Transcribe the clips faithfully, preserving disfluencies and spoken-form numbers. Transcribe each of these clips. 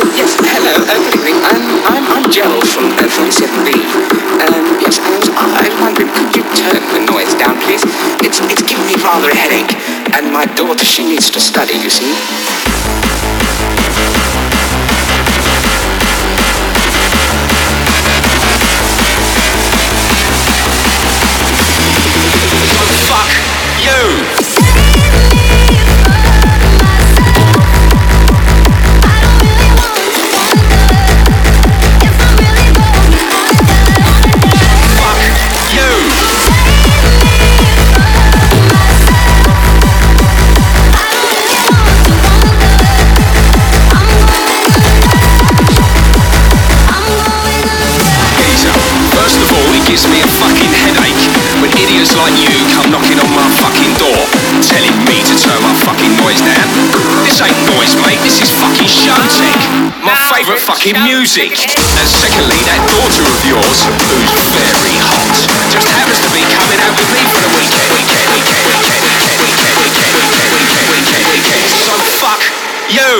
Uh, yes, hello, uh, good evening. I'm, I'm, I'm Gerald from uh, forty-seven B. Um, yes, I was, I was wondering, could you turn the noise down, please? It's, it's giving me rather a headache, and my daughter, she needs to study, you see. Fuck you! Like you come knocking on my fucking door, telling me to turn my fucking noise down. This ain't noise, mate, this is fucking Showtek, my favourite fucking music. And secondly, that daughter of yours, who's very hot, just happens to be coming out with me for the weekend. Weekend, weekend, weekend, weekend, weekend, weekend, weekend, weekend, weekend, weekend. So fuck you!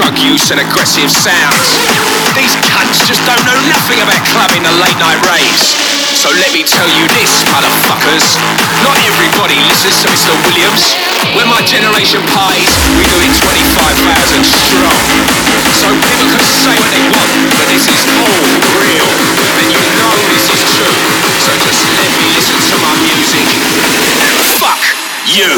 Drug use and aggressive sounds. These cunts just don't know nothing about clubbing and late night raves. So let me tell you this, motherfuckers, not everybody listens to Mister Williams. When my generation parties, we do it twenty-five thousand strong. So people can say what they want, but this is all real, and you know this is true. So just let me listen to my music. And fuck you.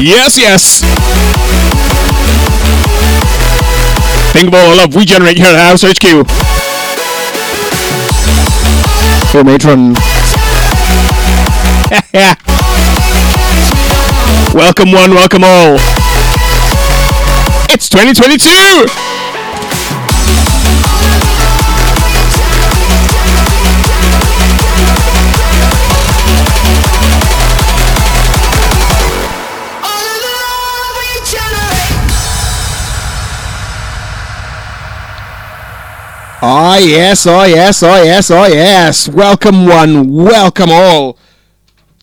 Yes, yes. Think about the love we generate here at House H Q. Hey, matron. Welcome one, welcome all. It's twenty twenty-two. Ah oh, yes, ah oh, yes, ah oh, yes, ah oh, yes. Welcome one, welcome all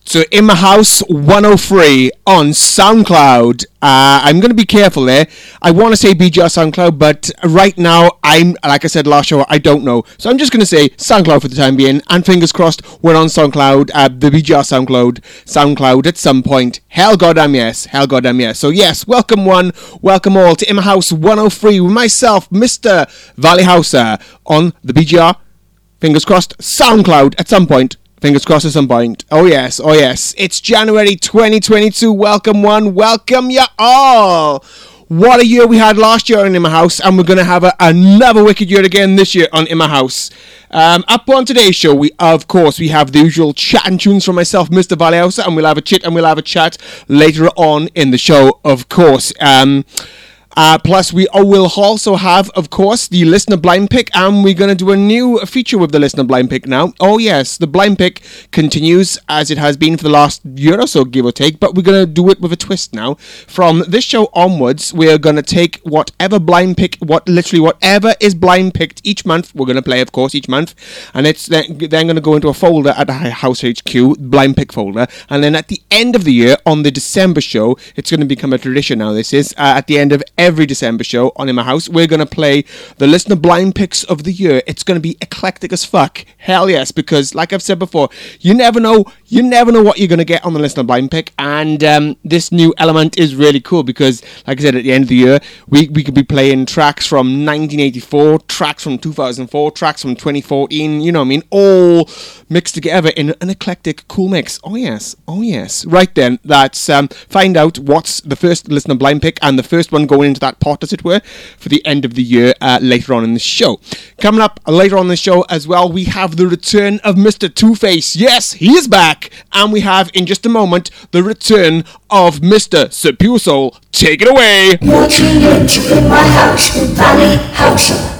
to In My House one oh three on SoundCloud. Uh, I'm going to be careful there. I want to say B G R SoundCloud, but right now, I'm like I said last show, I don't know. So I'm just going to say SoundCloud for the time being, and fingers crossed we're on SoundCloud, uh, the B G R SoundCloud, SoundCloud at some point. Hell goddamn yes, hell goddamn yes. So yes, welcome one, welcome all to In My House one oh three with myself, Mister Valleyhouser, on the B G R, fingers crossed, SoundCloud at some point. Fingers crossed at some point. Oh yes, oh yes. It's January twenty twenty-two. Welcome one, welcome ya all. What a year we had last year on In My House, and we're going to have a, another wicked year again this year on In My House. Um, up on today's show, we of course, we have the usual chat and tunes from myself, Mister Valleyhouser, and we'll have a chit and we'll have a chat later on in the show, of course. Um... Uh, plus, we will also have, of course, the Listener Blind Pick, and we're going to do a new feature with the Listener Blind Pick now. Oh, yes, the Blind Pick continues as it has been for the last year or so, give or take, but we're going to do it with a twist now. From this show onwards, we're going to take whatever blind pick, what literally whatever is blind picked each month, we're going to play, of course, each month, and it's then, then going to go into a folder at House H Q, Blind Pick folder, and then at the end of the year, on the December show, it's going to become a tradition now, this is, uh, at the end of every Every December show on In My House, we're going to play the Listener Blind Picks of the year. It's going to be eclectic as fuck. Hell yes, because like I've said before, you never know, you never know what you're going to get on the Listener Blind Pick. And um, this new element is really cool because, like I said, at the end of the year, we, we could be playing tracks from nineteen eighty-four, tracks from two thousand four, tracks from twenty fourteen, you know what I mean? All mixed together in an eclectic, cool mix. Oh yes, oh yes. Right then, let's um, find out what's the first Listener Blind Pick and the first one going into that pot, as it were, for the end of the year uh, later on in the show. Coming up later on in the show as well, we have the return of Mister Two-Face. Yes, he is back. And we have, in just a moment, the return of Mister Sir Puresoul. Take it away. You're tuning in to In My House with Valleyhouser.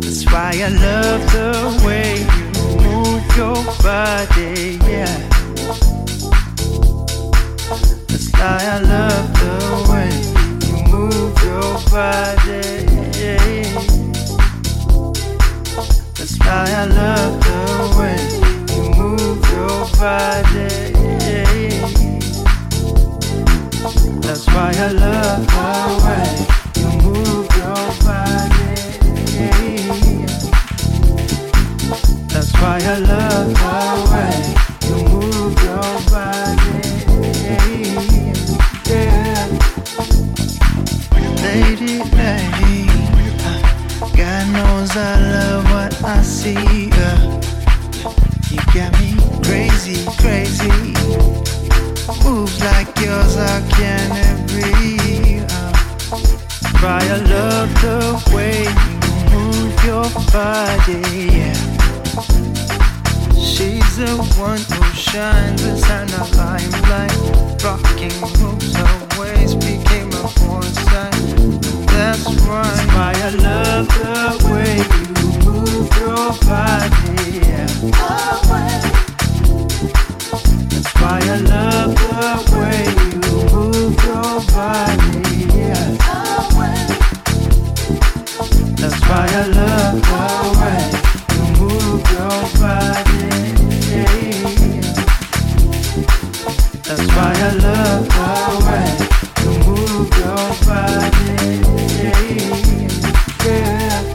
That's why I love the way you move your body, yeah. That's why I love the way you move your body, yeah. That's why I love the way you move your body, yeah. That's why I love the way you move your body. That's why I love the way you move your body, yeah. Lady, lady, uh, God knows I love what I see. uh, You got me crazy, crazy. Moves like yours, I can't breathe. uh, That's why I love the way you move your body, yeah. She's the one who shines inside the limelight, rocking moves, her ways became a foresight. That's right. That's why I love the way you move your body, yeah. That's why I love the way you move your body, yeah. That's why I love the way you move your body. That's why I love the way you move your body, yeah, yeah.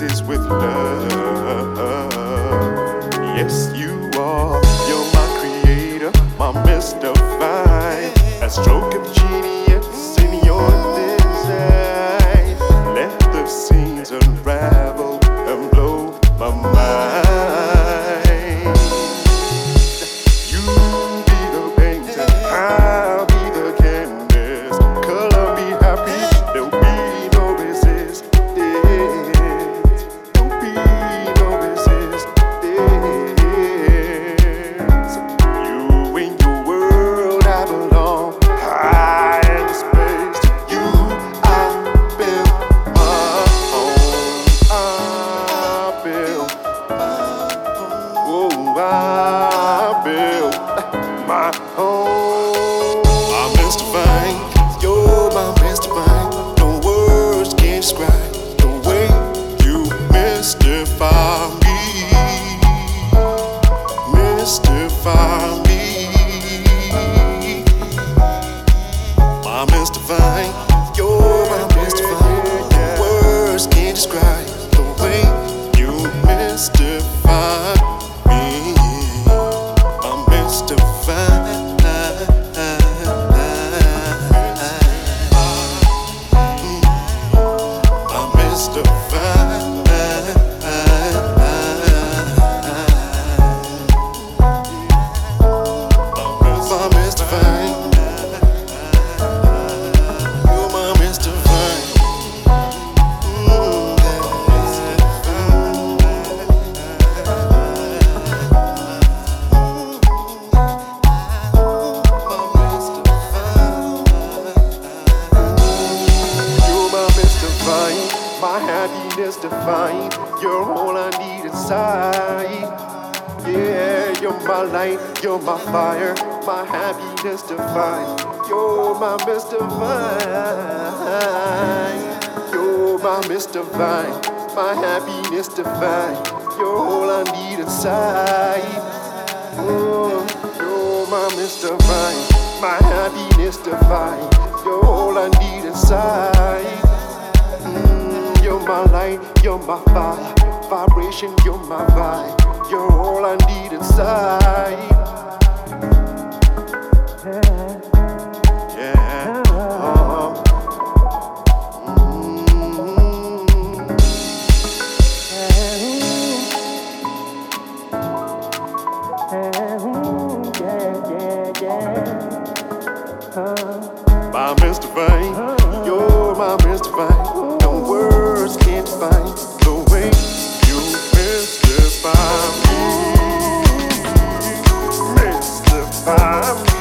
bruises with love. Yes, you are. You're my creator, my Mister Fine. A stroke of genius in your design. Let the scenes unravel and blow my mind. You be the painter, I'll be the canvas. Color me happy, there'll be no resistance. There'll be no resistance. You in your world, I belong. High in space, you, I built my home. I built, oh, I built my home. I'm Mister Vine, you're my Mister Vine. No words can describe the way you mystify me. Mystify me. My Mister Vine, you're my Mister Vine. No words can describe the way you mystify me. I'm Mister Vine. I'm Mister Vine. I'm Mister Vine. You're my Mister Vine. Mm, you're my Mister Vine, my happiness divine. You're all I need inside. Yeah, you're my light, you're my fire, my happiness divine. You're my Mister Vine. You're my Mister Vine, my happiness divine. You're all I need inside. Oh, you're my Mister Vine, my happiness divine. You're all I need inside. Mm, you're my light, you're my fire, vibration, you're my vibe. You're all I need inside. Yeah. Uh-huh. Mm. My Mister Vine, you're my Mister Vine. No words can define the way you mystify me. Mystify me.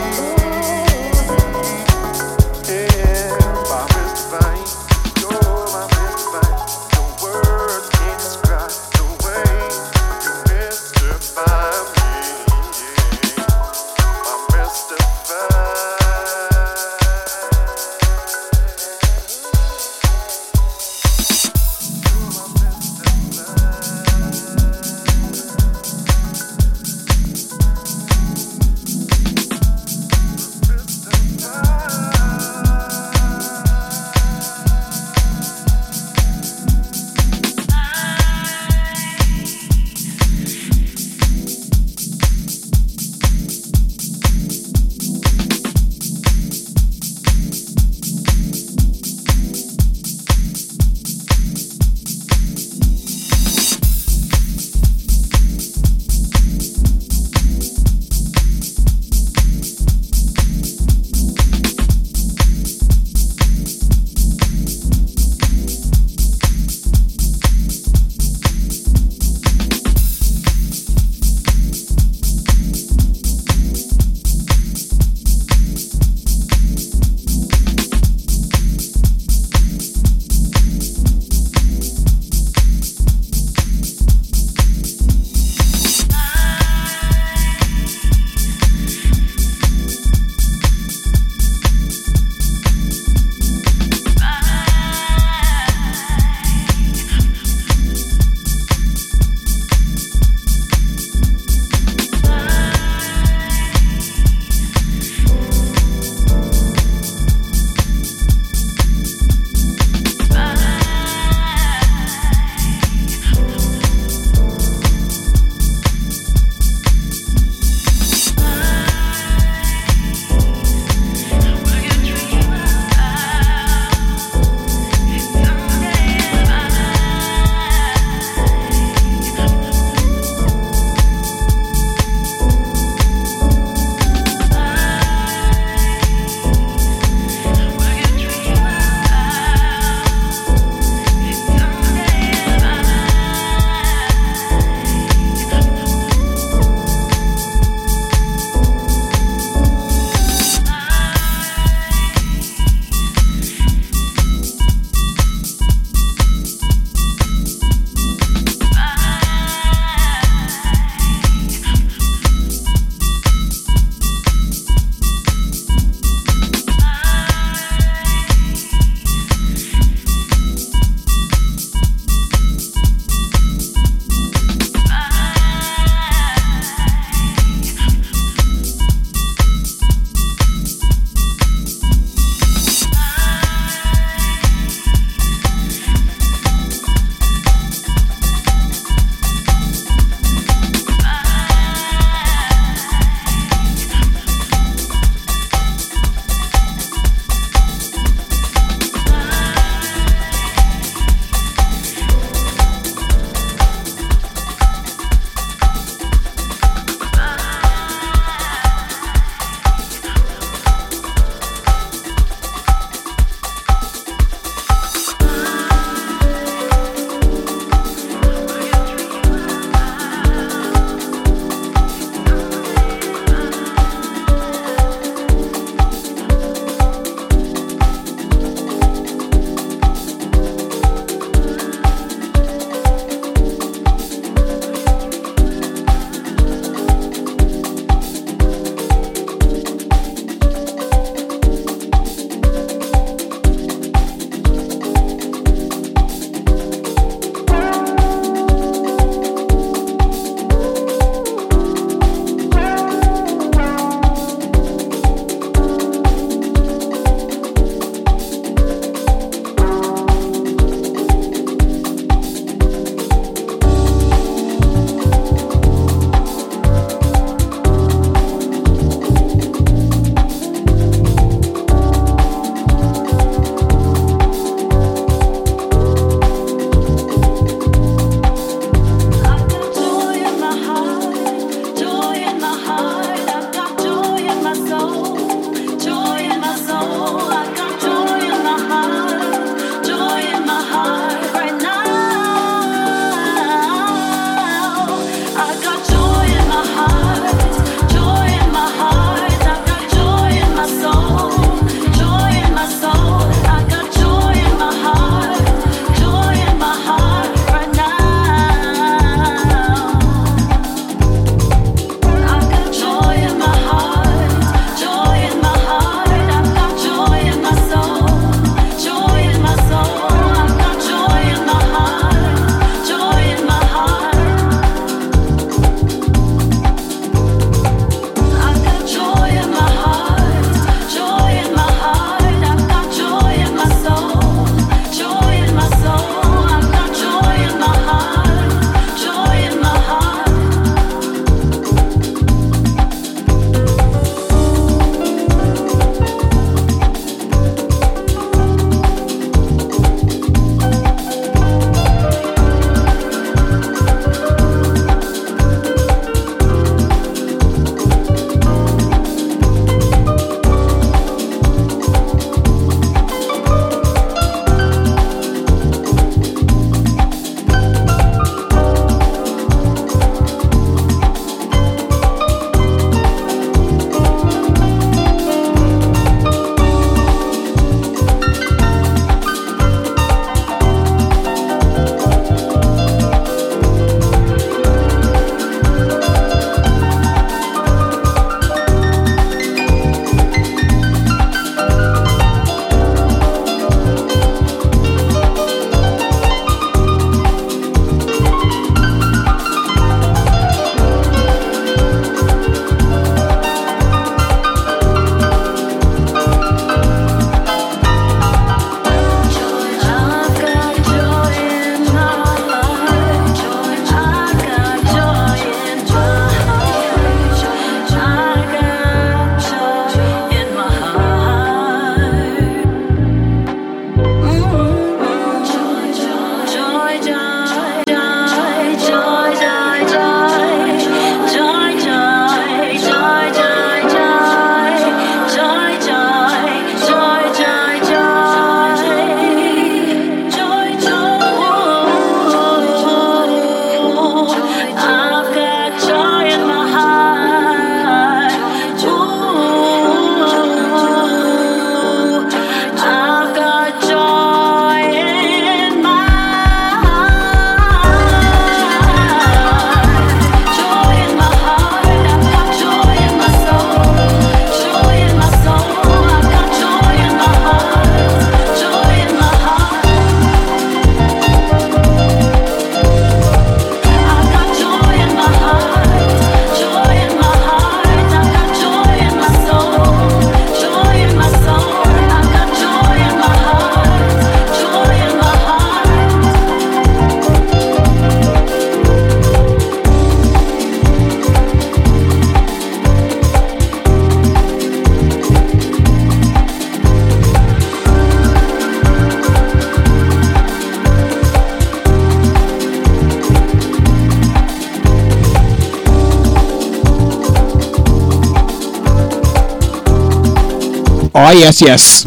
Ah, yes, yes.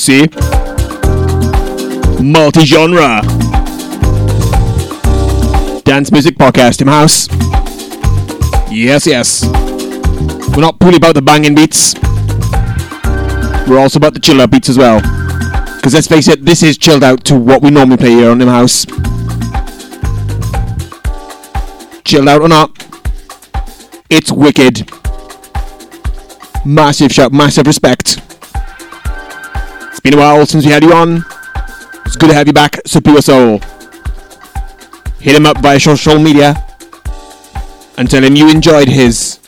See? Multi-genre. Dance music podcast in house. Yes, yes. We're not purely about the banging beats. We're also about the chill-out beats as well. Because let's face it, this is chilled out to what we normally play here on In House. Chilled out or not, it's wicked. Massive shout, massive respect. It's been a while since we had you on. It's good to have you back, Sir Puresoul. Hit him up via social media and tell him you enjoyed his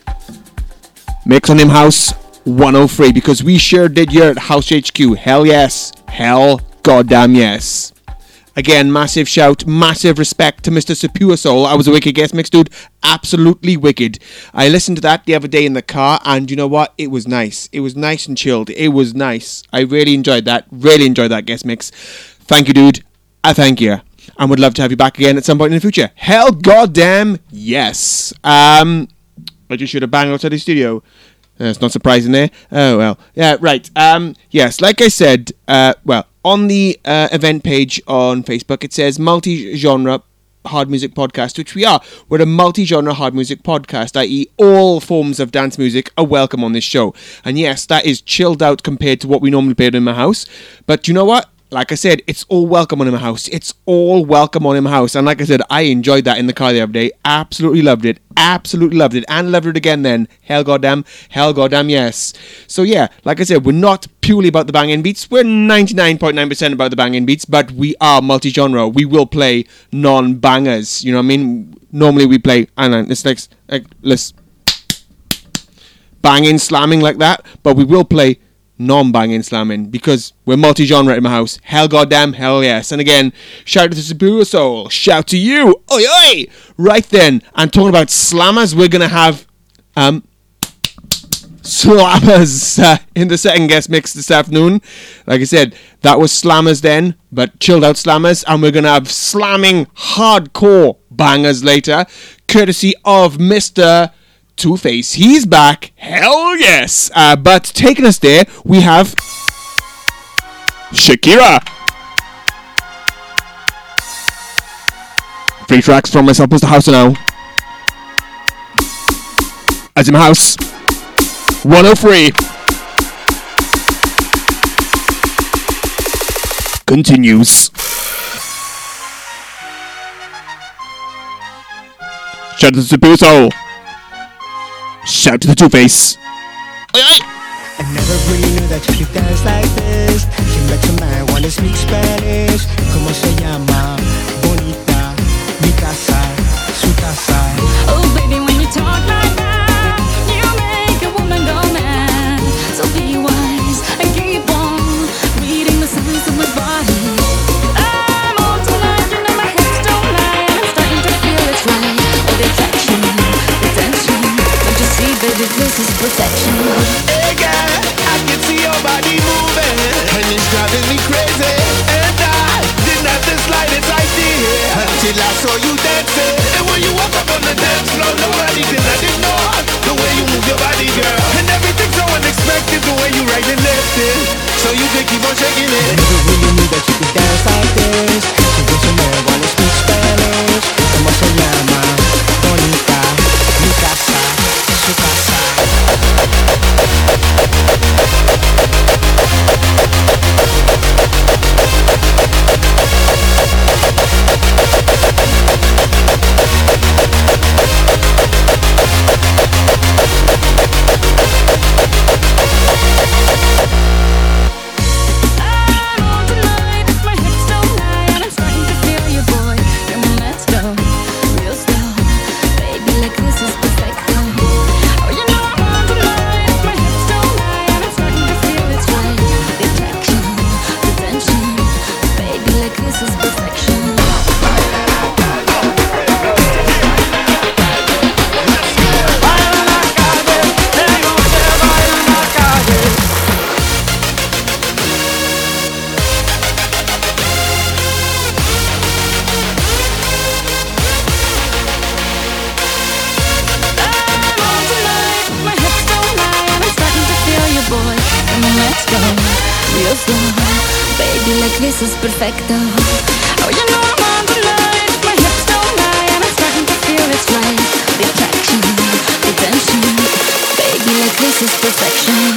mix on In House one oh three, because we sure did here at House H Q. Hell yes. Hell goddamn yes. Again, massive shout, massive respect to Mister Sir Puresoul. I was a wicked guest mix, dude. Absolutely wicked. I listened to that the other day in the car, and you know what? It was nice. It was nice and chilled. It was nice. I really enjoyed that. Really enjoyed that guest mix. Thank you, dude. I thank you. And would love to have you back again at some point in the future. Hell goddamn yes. Um, I just should have banged outside the studio. That's not surprising there. Oh, well. Yeah, right. Um, yes, like I said, uh, well, on the uh, event page on Facebook, it says multi-genre hard music podcast, which we are. We're a multi-genre hard music podcast, that is all forms of dance music are welcome on this show. And yes, that is chilled out compared to what we normally play in my house. But you know what? Like I said, it's all welcome on In My House. It's all welcome on In My House. And like I said, I enjoyed that in the car the other day. Absolutely loved it. Absolutely loved it. And loved it again then. Hell goddamn. Hell goddamn yes. So yeah, like I said, we're not purely about the banging beats. We're ninety-nine point nine percent about the banging beats, but we are multi-genre. We will play non-bangers. You know what I mean? Normally we play, I don't know, it's next, like, let's banging, slamming like that. But we will play non-banging slamming, because we're multi-genre in my house. Hell goddamn, hell yes. And again, shout out to Sir Puresoul. Shout to you. Oi, oi. Right then, I'm talking about slammers. We're going to have um, slammers uh, in the second guest mix this afternoon. Like I said, that was slammers then, but chilled out slammers. And we're going to have slamming hardcore bangers later, courtesy of Mister Two-Face. He's back. Hell yes. Uh, but taking us there, we have Shakira. Three tracks from myself, Mister House now. As In My House one oh three. Continues. Shout out to Sir Puresoul. Shout to the Two-Face. I never really knew that you could dance like this. Came back to mind, wanna speak Spanish. Como se llama, bonita, mi casa, su casa. Oh baby, when you talk like that, you make a woman go mad. So be wise and keep on reading the signs of my body. I'm all tonight, you know my hips don't lie. I'm starting to feel it's right. Oh, the attraction, the tension. See, baby, this is protection. Hey, girl, I can see your body moving, and it's driving me crazy. And I didn't have the slightest idea until I saw you dancing. And when you walk up on the dance floor, nobody can ignore the way you move your body, girl. And everything's so unexpected, the way you right and left it, so you can keep on shaking it. I never really knew that you could dance like this. She was a man, wanna speak Spanish. Como se llama, bonita, mi casa. Su casa. I'm all tonight, my hips don't lie, and I'm starting perfecto. Baby, like this is perfecto. Oh, you know I'm on the line. My hips don't lie, and I'm starting to feel it's right. The attraction, the tension. Baby, like this is perfection.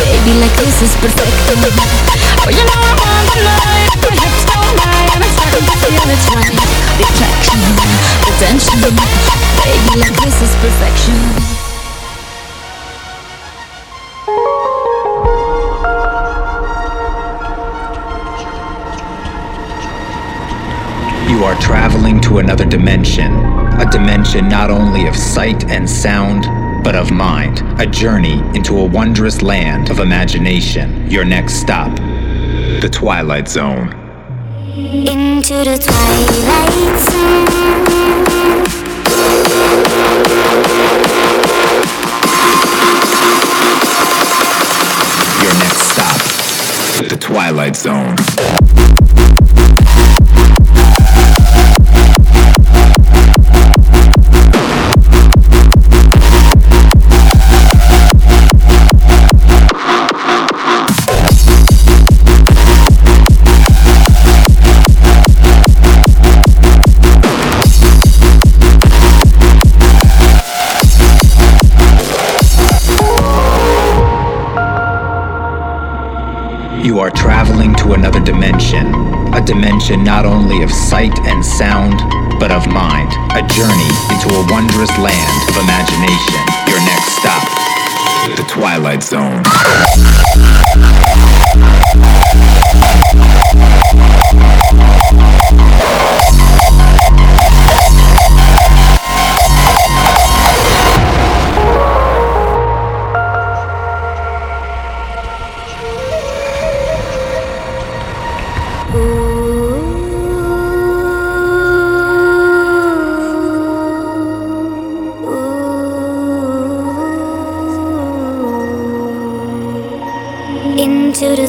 Baby, like this is perfecto. Oh, you know I'm on the line. My hips don't lie, and I'm starting to feel it's right. The attraction, the tension. Baby, like this is perfection. You are traveling to another dimension. A dimension not only of sight and sound, but of mind, a journey into a wondrous land of imagination. Your next stop, The Twilight Zone. Into the Twilight Zone. Your next stop, The Twilight Zone. You are traveling to another dimension, a dimension not only of sight and sound, but of mind, a journey into a wondrous land of imagination. Your next stop, The Twilight Zone. Into the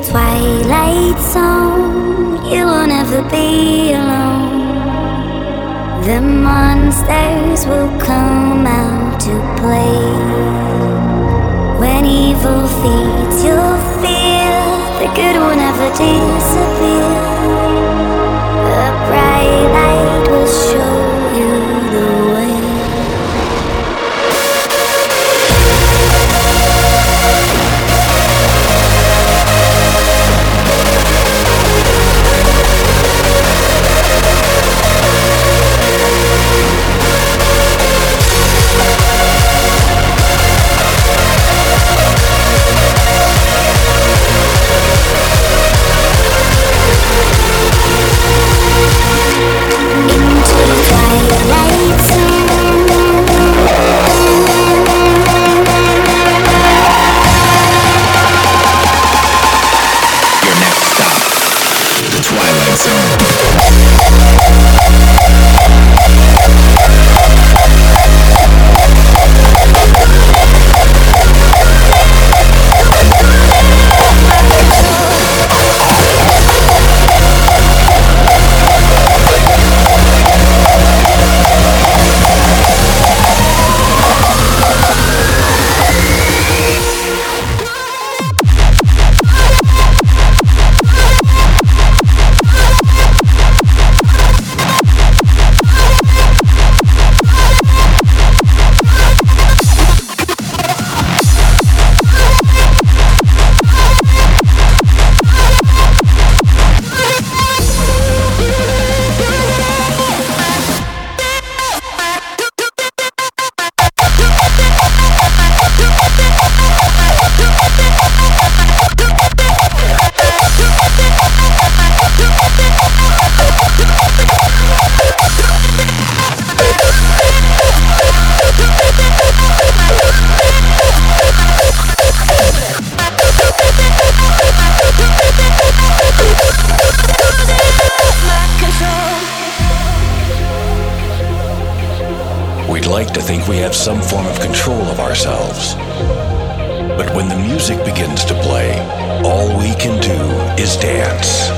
We like to think we have some form of control of ourselves. But when the music begins to play, all we can do is dance.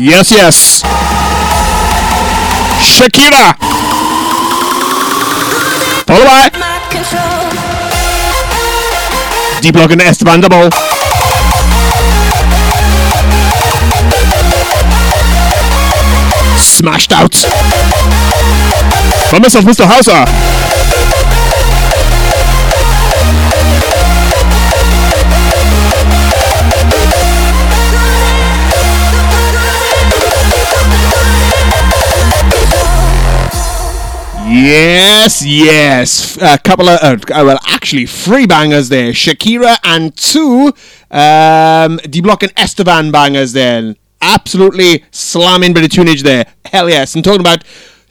Yes, yes. Shakira. All right. D-Block and S-Te-Fan double. Smashed out. From myself, Mister Houser. Yes, yes. A couple of, uh, well, actually, three bangers there. Shakira and two um, D-Block and S-Te-Fan bangers there. Absolutely slamming bit of tunage there. Hell yes. I'm talking about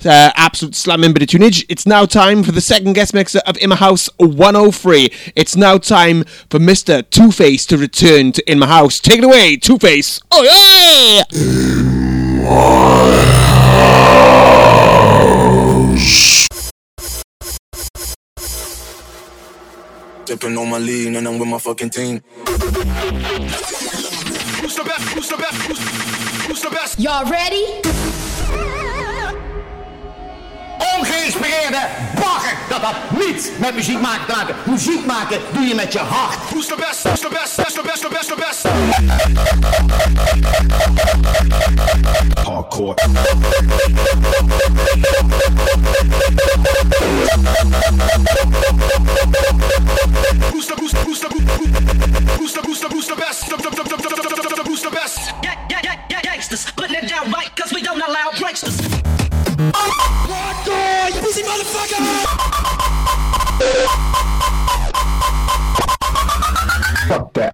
uh, absolute slamming bit of tunage. It's now time for the second guest mixer of In My House one oh three. It's now time for Mister Two-Face to return to In My House. Take it away, Two-Face. Oh, yeah! In My House. Sippin' on my lean and I'm with my fucking team. Who's the best? Who's the best? Who's, who's the best? Y'all ready? Ongeïnspireerde bagger. Dat had niets met muziek maken te maken. Muziek maken doe je met je hart. Who's the best? Who's the best? Who's the best? The best? The best? Hardcore. Who's the who's the who's the who's the who's the who's the best? The the who's the best? Yeah yeah yeah yeah gangsters, putting it down right 'cause we don't allow pranksters. Hardcore, you pussy motherfucker! Fuck that.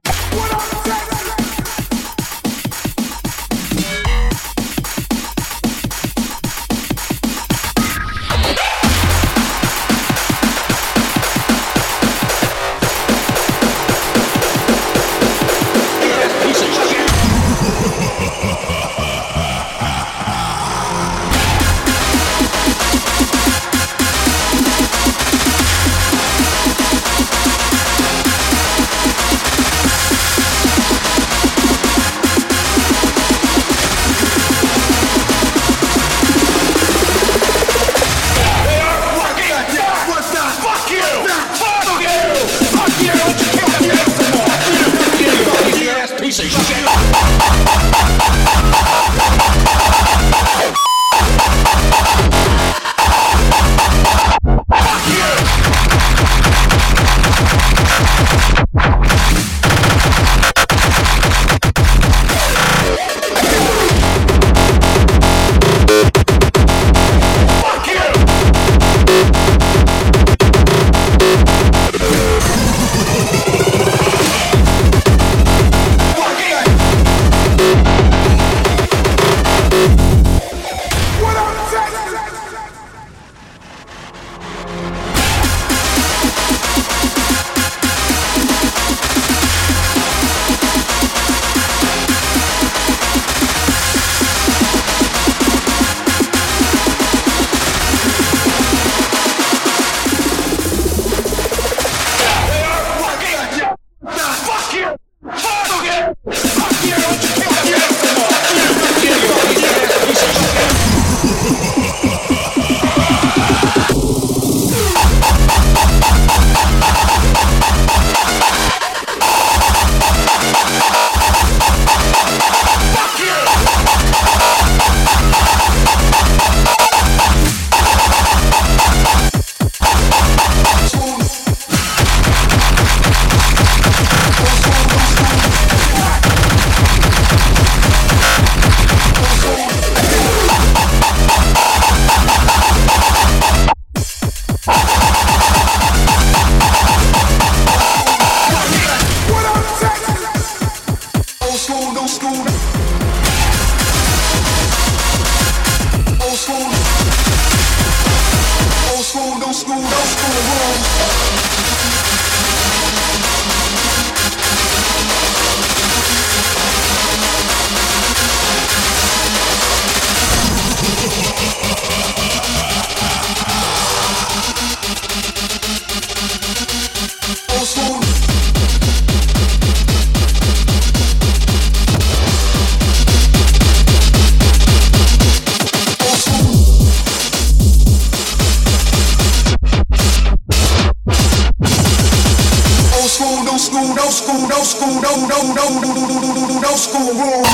school, no school, no, no, no, no, no, no, no, no, no school rules.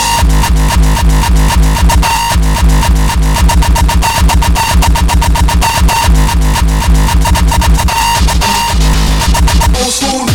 Old school.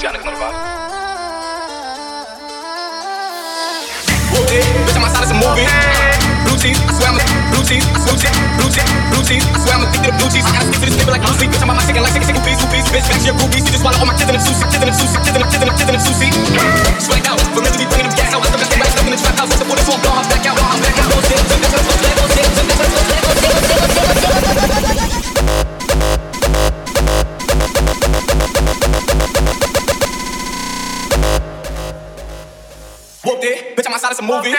But y'all niggas know the vibe. Whoa, yeah. Bitch, I'm outside of some movie. Blue cheese, I swear I'm a blue cheese, blue cheese, blue cheese, blue cheese. I swear I'm addicted to blue cheese. I gotta stick to this nigga like Lucy. Bitch, I'm on my chicken like chicken, chicken, piece, two piece. Bitch, back to your groupies. You just swallow all my kids in a two, kids in a two, kids in a kids in a kids in a two seat. Swear it out, remember me bringing them gas out. Let them get the racks up in the trap house. Let the bullets won't blow. I'm back out, I'm back out. Bitch, I'm outside of some movie.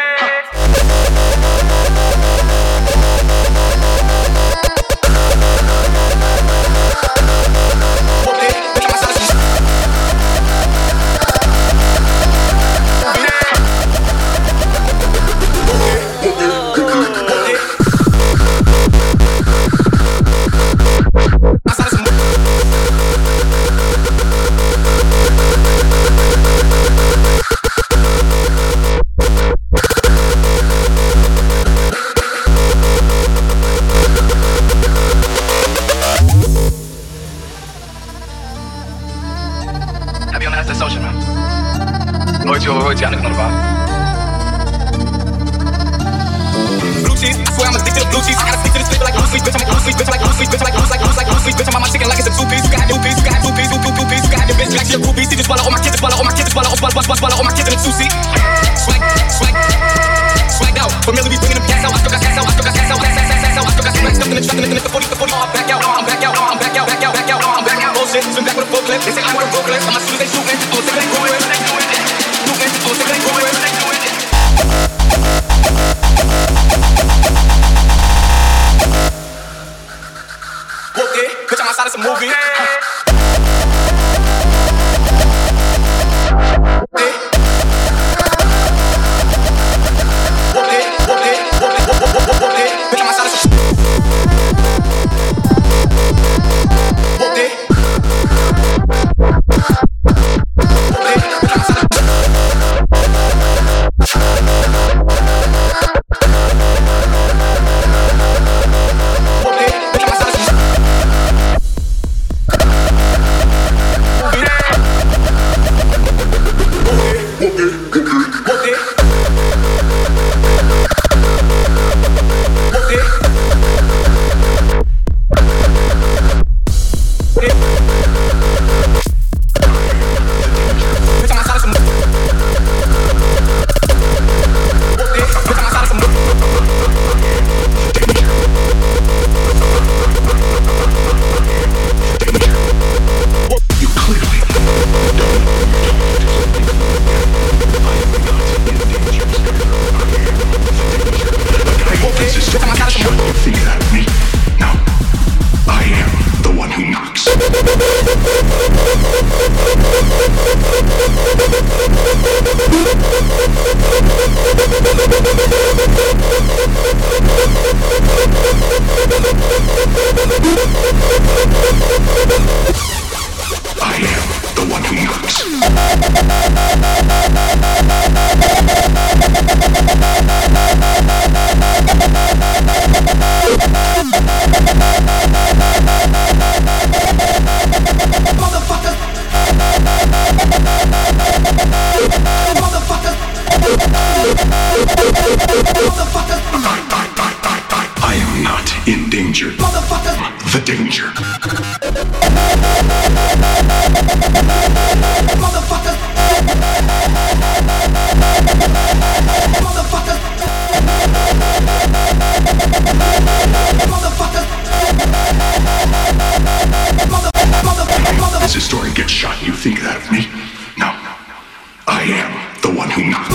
I am the one who knocks.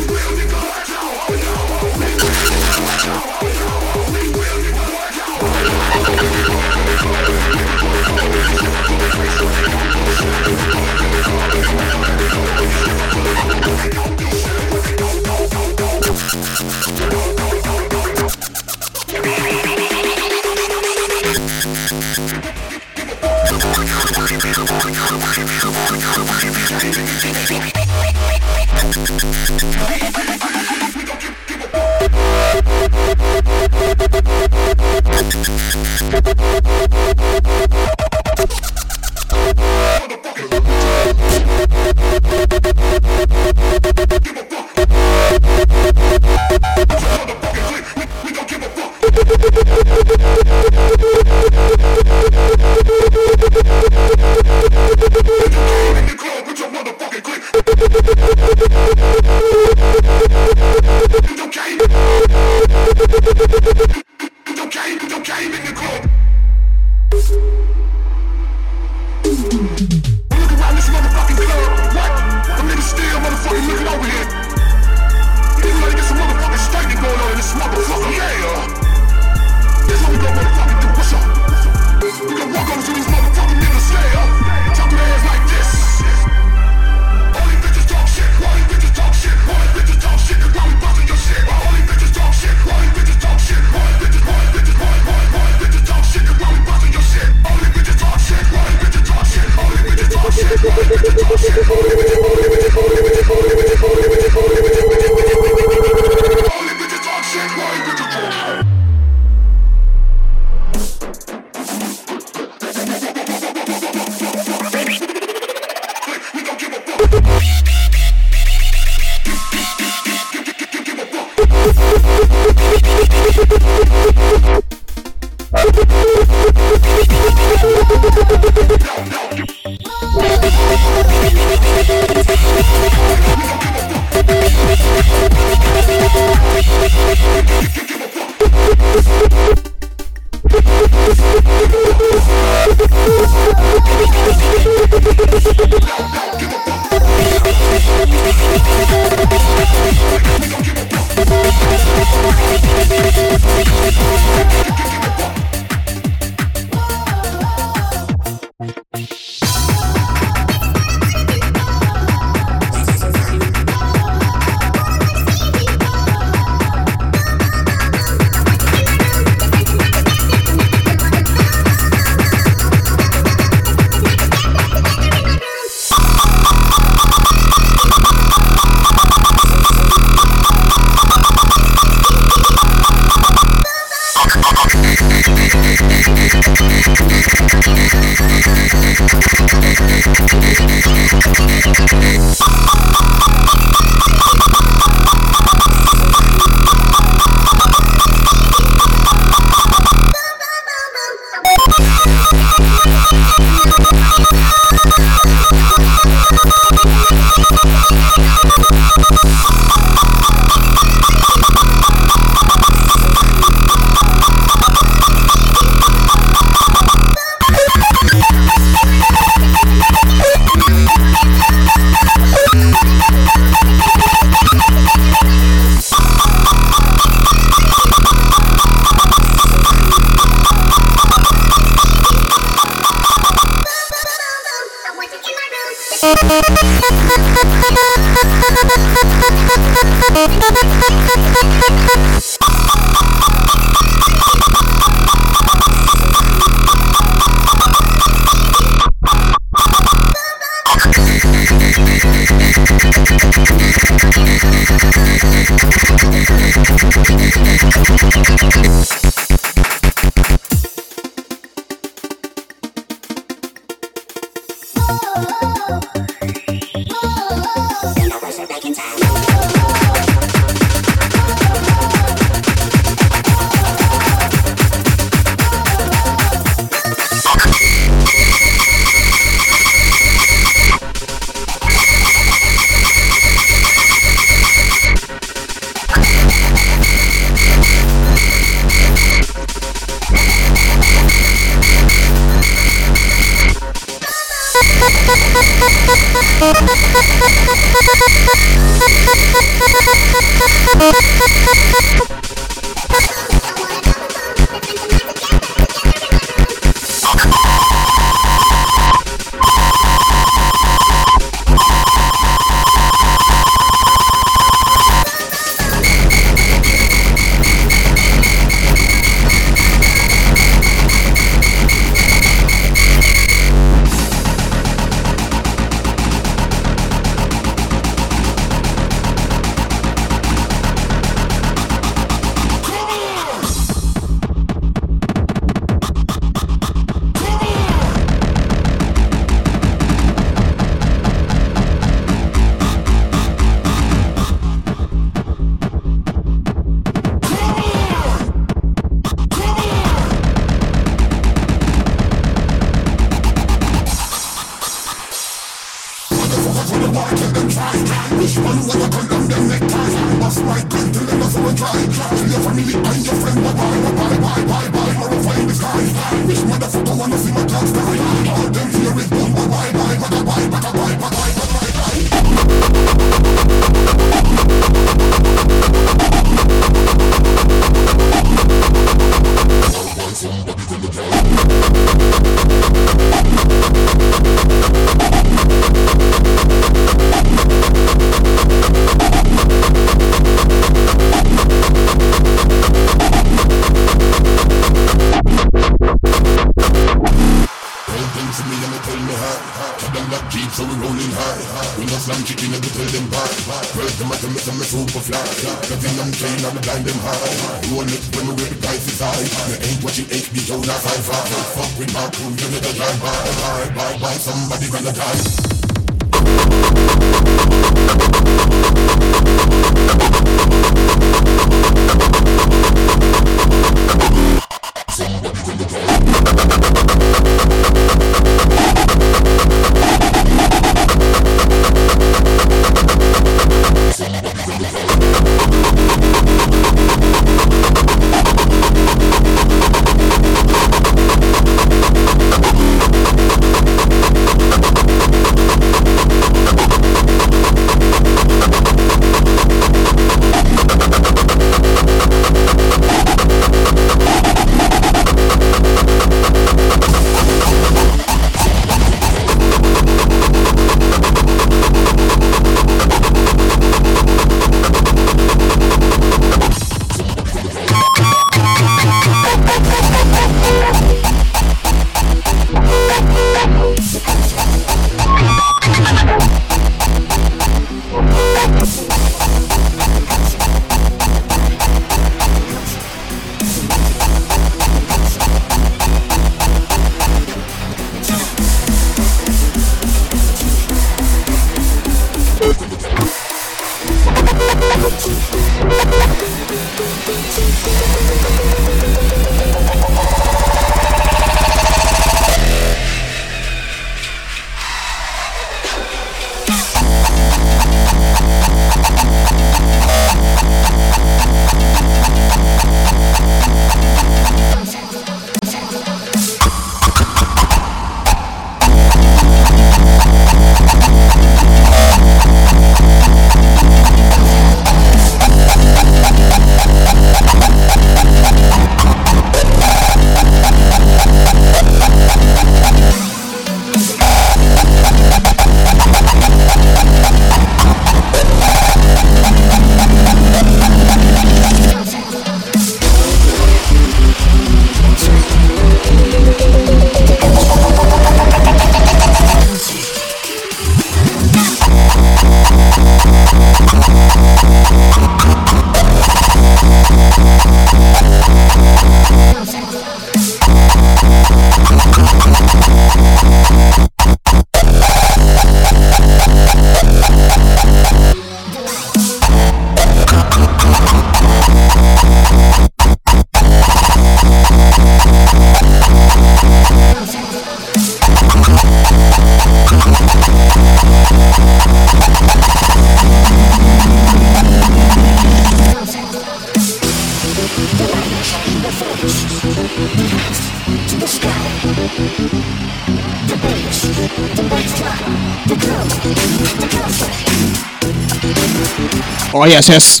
Oh yes, yes.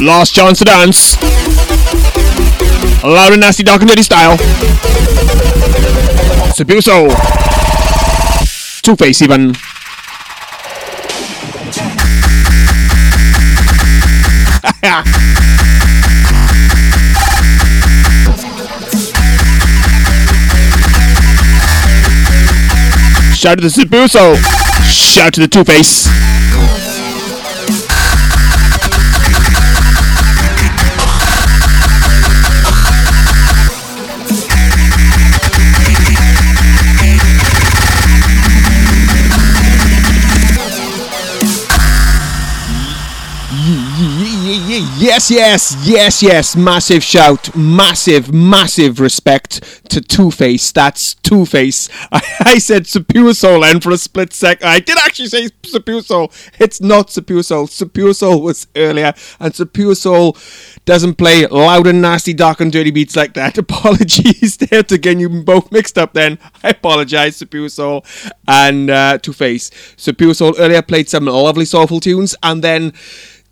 Last chance to dance. Loud and nasty, dark and dirty style. Sir Puresoul, Two-Face even. Shout to the Sir Puresoul. Shout to the Two-Face. Yes, yes, yes, yes. Massive shout. Massive, massive respect to Two-Face. That's Two-Face. I, I said Sir Puresoul, and for a split sec, I did actually say Sir Puresoul. It's not Sir Puresoul. Sir Puresoul was earlier, and Sir Puresoul doesn't play loud and nasty, dark and dirty beats like that. Apologies there to getting you both mixed up then. I apologize, Sir Puresoul and uh, Two-Face. Sir Puresoul earlier played some lovely soulful tunes, and then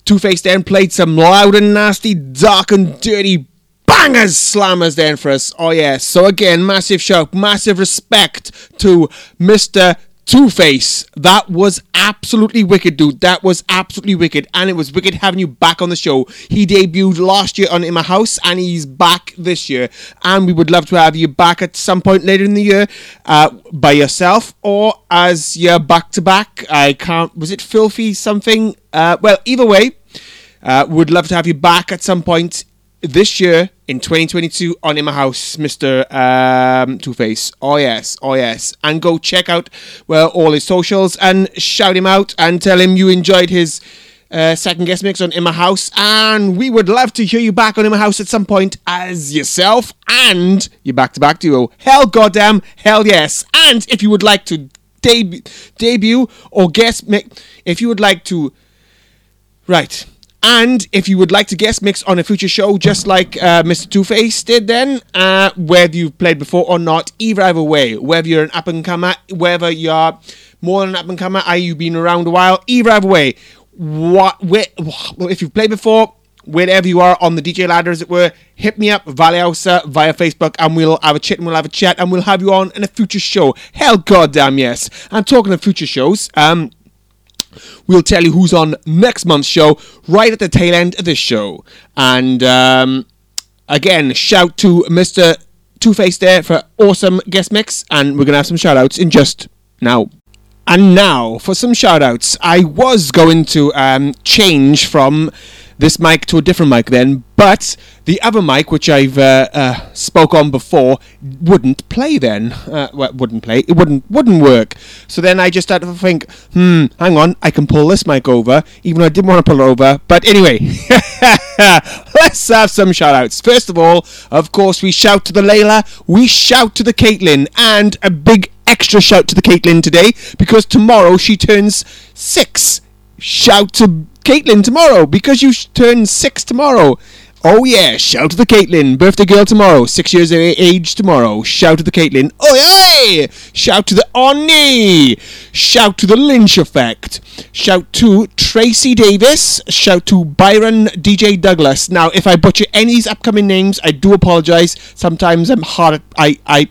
Two-Face then played some loud and nasty, dark and dirty bangers, slammers then for us. Oh yeah, so again, massive shout, massive respect to Mister Two-Face. That was absolutely wicked, dude. That was absolutely wicked. And it was wicked having you back on the show. He debuted last year on In My House, and he's back this year. And we would love to have you back at some point later in the year, uh, by yourself or as your back-to-back. I can't... Was it Filthy something? Uh, well, either way... Uh, would love to have you back at some point this year in twenty twenty-two on In My House, Mister Um, Two-Face. Oh yes, oh yes. And go check out, well, all his socials and shout him out and tell him you enjoyed his uh, second guest mix on In My House. And we would love to hear you back on In My House at some point as yourself and your back-to-back duo. Hell goddamn, hell yes. And if you would like to deb- debut or guest mix, if you would like to... Right. And if you would like to guest mix on a future show, just like uh, Mister Two-Face did then, uh, whether you've played before or not, either, either way, whether you're an up-and-comer, whether you're more than an up-and-comer, i.e. you've been around a while, either, either way, what, where, if you've played before, wherever you are on the D J ladder, as it were, hit me up, Valleyhouser, via Facebook, and we'll have a chat, and we'll have a chat, and we'll have you on in a future show. Hell goddamn yes. And talking of future shows, um... we'll tell you who's on next month's show right at the tail end of this show. And um, again, shout to Mister Two-Face there for awesome guest mix. And we're going to have some shout-outs in just now. And now for some shout-outs. I was going to um, change from this mic to a different mic then, but the other mic, which I've uh, uh, spoke on before, wouldn't play then. Uh, well, wouldn't play. It wouldn't wouldn't work. So then I just started to think, hmm, hang on, I can pull this mic over, even though I didn't want to pull it over. But anyway, let's have some shout-outs. First of all, of course, we shout to the Layla, we shout to the Caitlin, and a big extra shout to the Caitlin today, because tomorrow she turns six. Shout to Caitlin tomorrow, because you turn six tomorrow. Oh yeah, shout to the Caitlin, birthday girl tomorrow, six years of age tomorrow. Shout to the Caitlin. Oi, oi! Shout to the Oni. Shout to the Lynch Effect. Shout to Tracy Davis. Shout to Byron D J Douglas. Now, if I butcher any's upcoming names, I do apologize. Sometimes I'm hard at, I I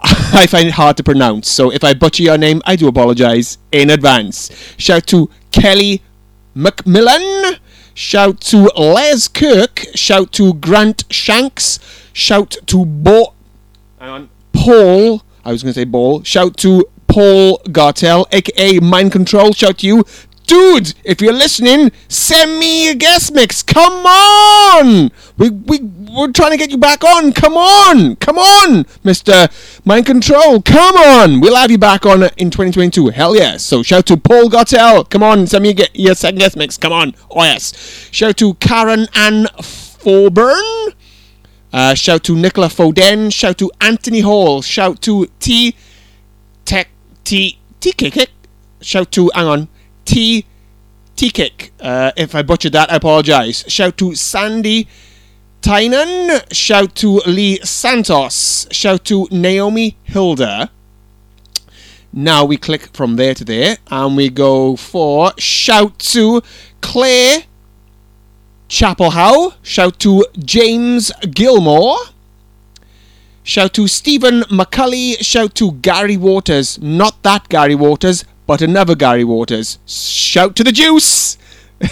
I find it hard to pronounce. So if I butcher your name, I do apologize in advance. Shout to Kelly McMillan, shout to Les Kirk, shout to Grant Shanks, shout to Bo- Hang on. Paul, I was going to say Ball, shout to Paul Gartel, aka Mind Control, shout to you. Dude, if you're listening, send me a guest mix, come on! We, we, we're trying to get you back on, come on, come on, Mister Mind Control, come on! We'll have you back on in twenty twenty-two, hell yes. So shout to Paul Gottel, come on, send me a, your second guest mix, come on, oh yes. Shout to Karen Ann Forburn, uh, shout to Nicola Foden, shout to Anthony Hall, shout to T, Tech, T, T, K, K, shout to, hang on, T T-Kick. Uh, if I butchered that, I apologize. Shout to Sandy Tynan. Shout to Lee Santos. Shout to Naomi Hilda. Now we click from there to there, and we go for shout to Claire Chapelhow. Shout to James Gilmore. Shout to Stephen McCulley. Shout to Gary Waters. Not that Gary Waters, but another Gary Waters. Shout to the Juice.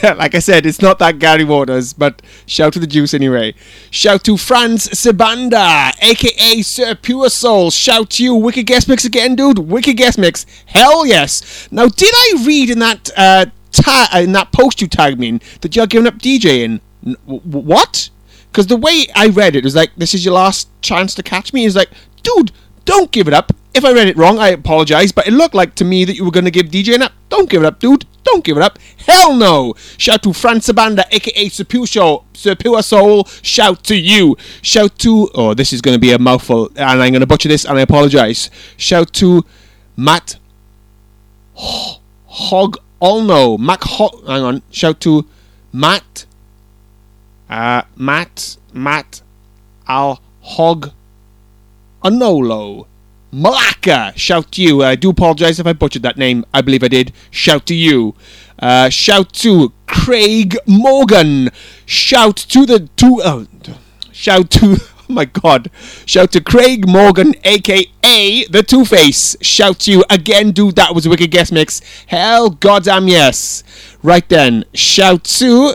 Like I said, it's not that Gary Waters, but shout to the Juice anyway. Shout to Franz Sibanda, a k a. Sir Puresoul. Shout to you. Wicked guest mix again, dude. Wicked guest mix. Hell yes. Now, did I read in that uh, ta- in that post you tagged me in that you're giving up DJing? N- w- what? Because the way I read it, it was like, this is your last chance to catch me. It's like, dude, don't give it up. If I read it wrong, I apologize, but it looked like to me that you were going to give DJing up. Don't give it up, dude. Don't give it up. Hell no. Shout to Franz Sibanda, a k a. Sir Puresoul. Shout to you. Shout to... Oh, this is going to be a mouthful, and I'm going to butcher this, and I apologize. Shout to Matt H- Hog Olno. Matt Hog... Hang on. Shout to Matt... Uh, Matt... Matt... Al Hog... Anolo. Malacca, shout to you. I do apologise if I butchered that name. I believe I did. Shout to you. Uh, shout to Craig Morgan. Shout to the two... Oh, shout to... Oh, my God. Shout to Craig Morgan, a k a. The Two-Face. Shout to you. Again, dude, that was a wicked guest mix. Hell, goddamn yes. Right then. Shout to...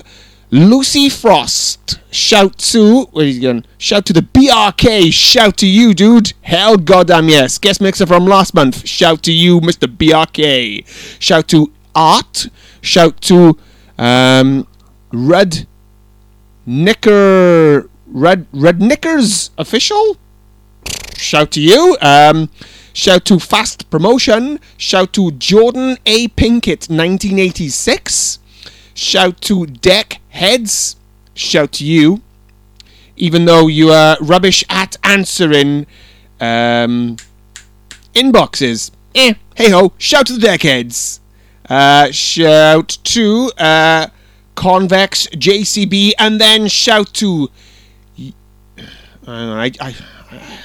Lucy Frost, shout to, where is he going? Shout to the B R K, shout to you, dude. Hell goddamn yes. Guest mixer from last month, shout to you, Mister B R K. Shout to Art, shout to um, Red Knicker, Red Red Knickers official. Shout to you. Um, shout to Fast Promotion. Shout to Jordan A. Pinkett, nineteen eighty-six. Shout to Deckheadz. Shout to you. Even though you are rubbish at answering um, inboxes. Eh, hey ho. Shout to the Deckheadz. Uh, shout to uh, Convex J C B. And then shout to... I don't know, I, I,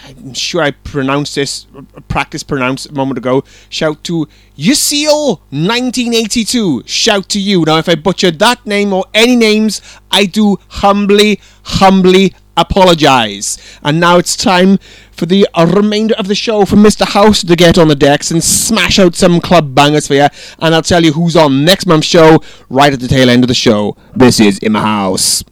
I'm sure I pronounced this, practice pronounced a moment ago. Shout to Yusiel nineteen eighty-two. Shout to you. Now, if I butchered that name or any names, I do humbly, humbly apologize. And now it's time for the uh, remainder of the show for Mister House to get on the decks and smash out some club bangers for you. And I'll tell you who's on next month's show right at the tail end of the show. This is In My House.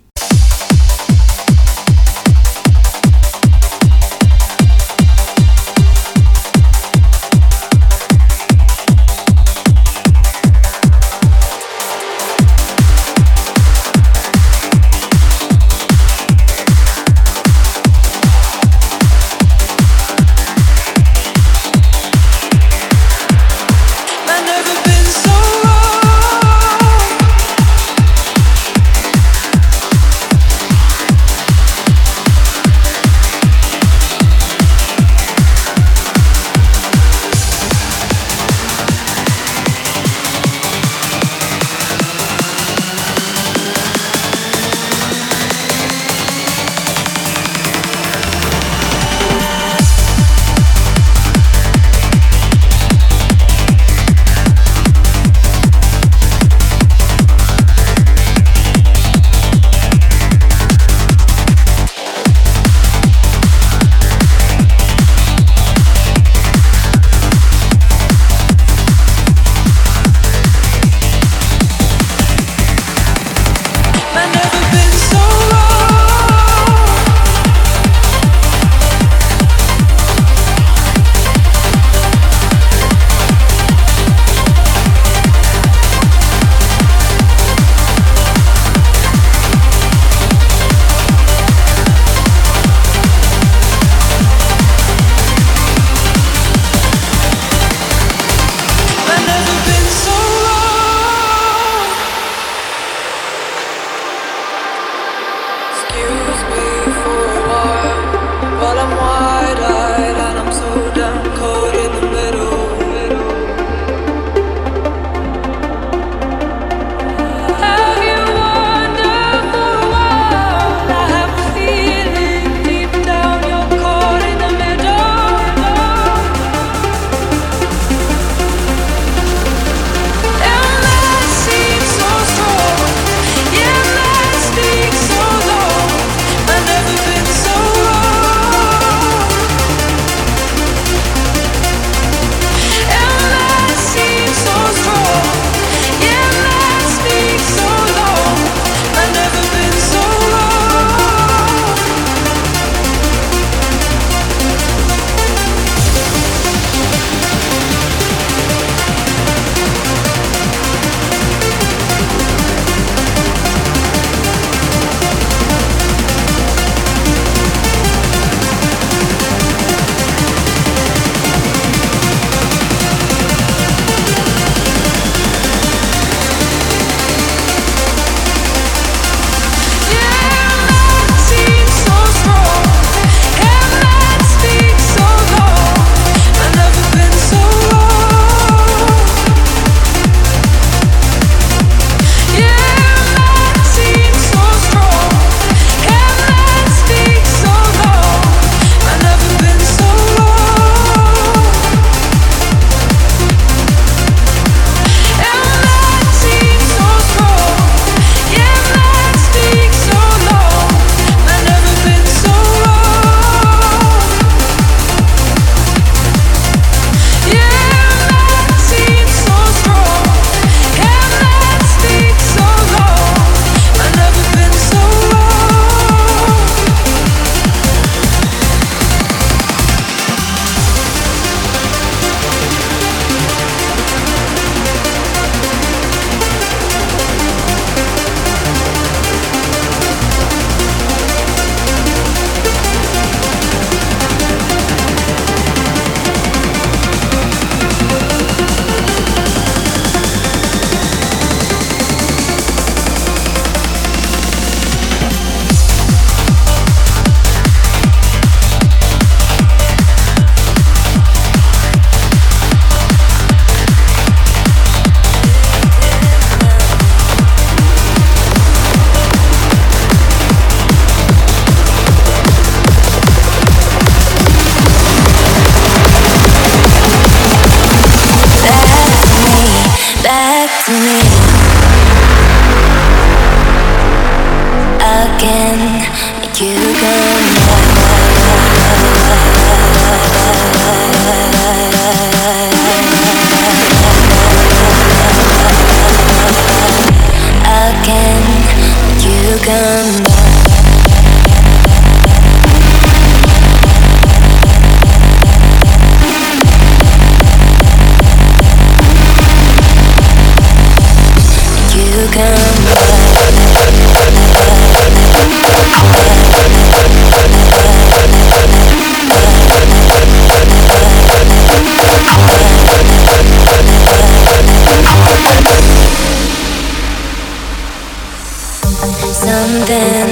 something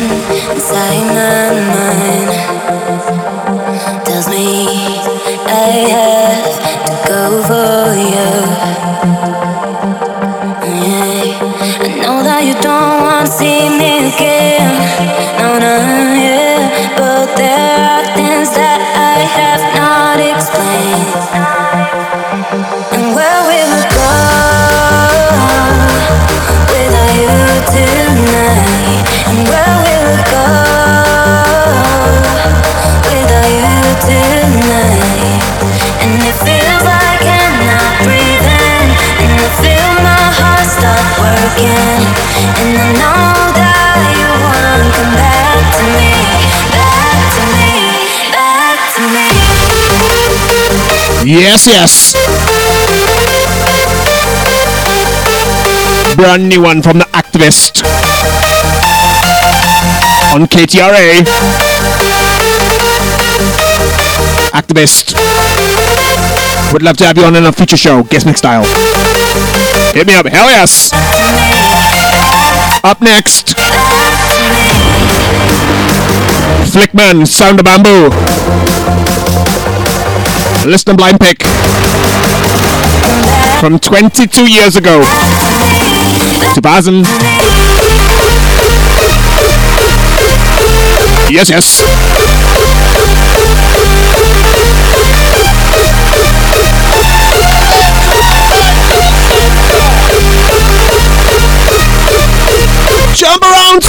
inside my mind tells me I have to go for you. Yeah. I know that you don't want to see me again, no, no, yeah. But there are things that I have not explained, and where we will go without you tonight, and where we will go without you tonight. And it feels like I'm not breathing, and I feel my heart stop working, and I know that you wanna come back to me, back to me, back to me. Yes, yes. Brand new one from the Activist on K T R A. Activist, would love to have you on in a future show, guest mix style. Hit me up, hell yes. Up next, Flickman, Sound of Bamboo. Listener Blind Pick from twenty-two years ago. two thousand. Yes, yes. Jump around.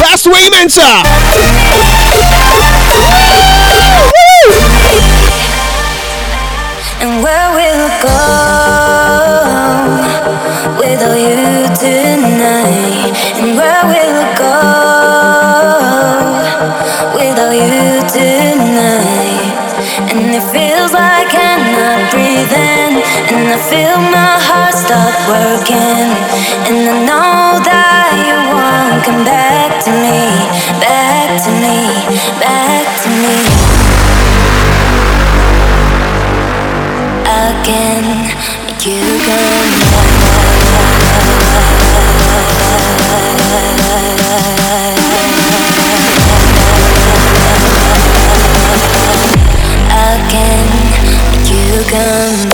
That's way, man, sir. And where we'll go without you tonight, and where we'll go without you tonight. And it feels like I'm not breathing, and I feel my heart stop working, and I know that you won't come back to me, back to me, back to me. Again, you can again, you can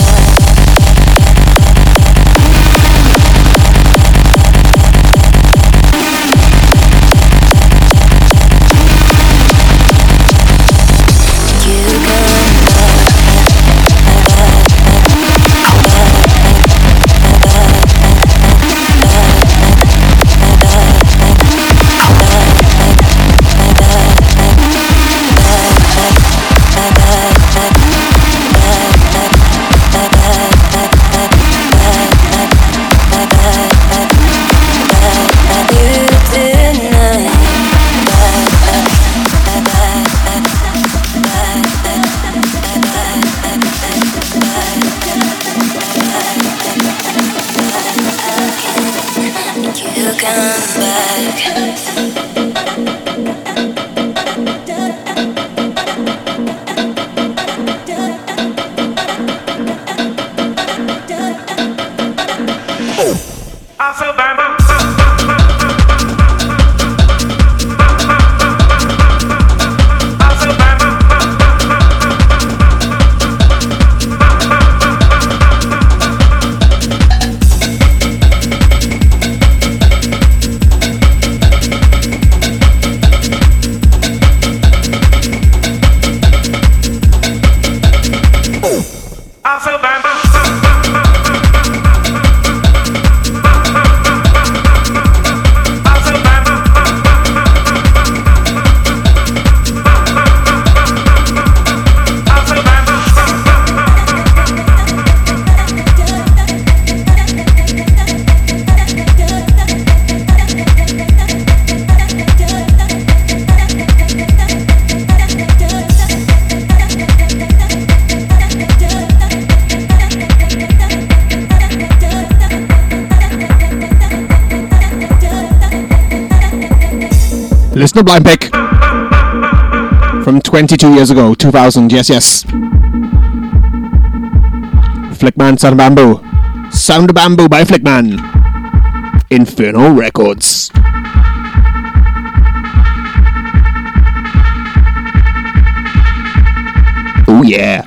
Listener Blind Pick from twenty-two years ago, two thousand. Yes, yes. Flickman, Sound of Bamboo. Sound of Bamboo by Flickman. Infernal Records. Oh yeah.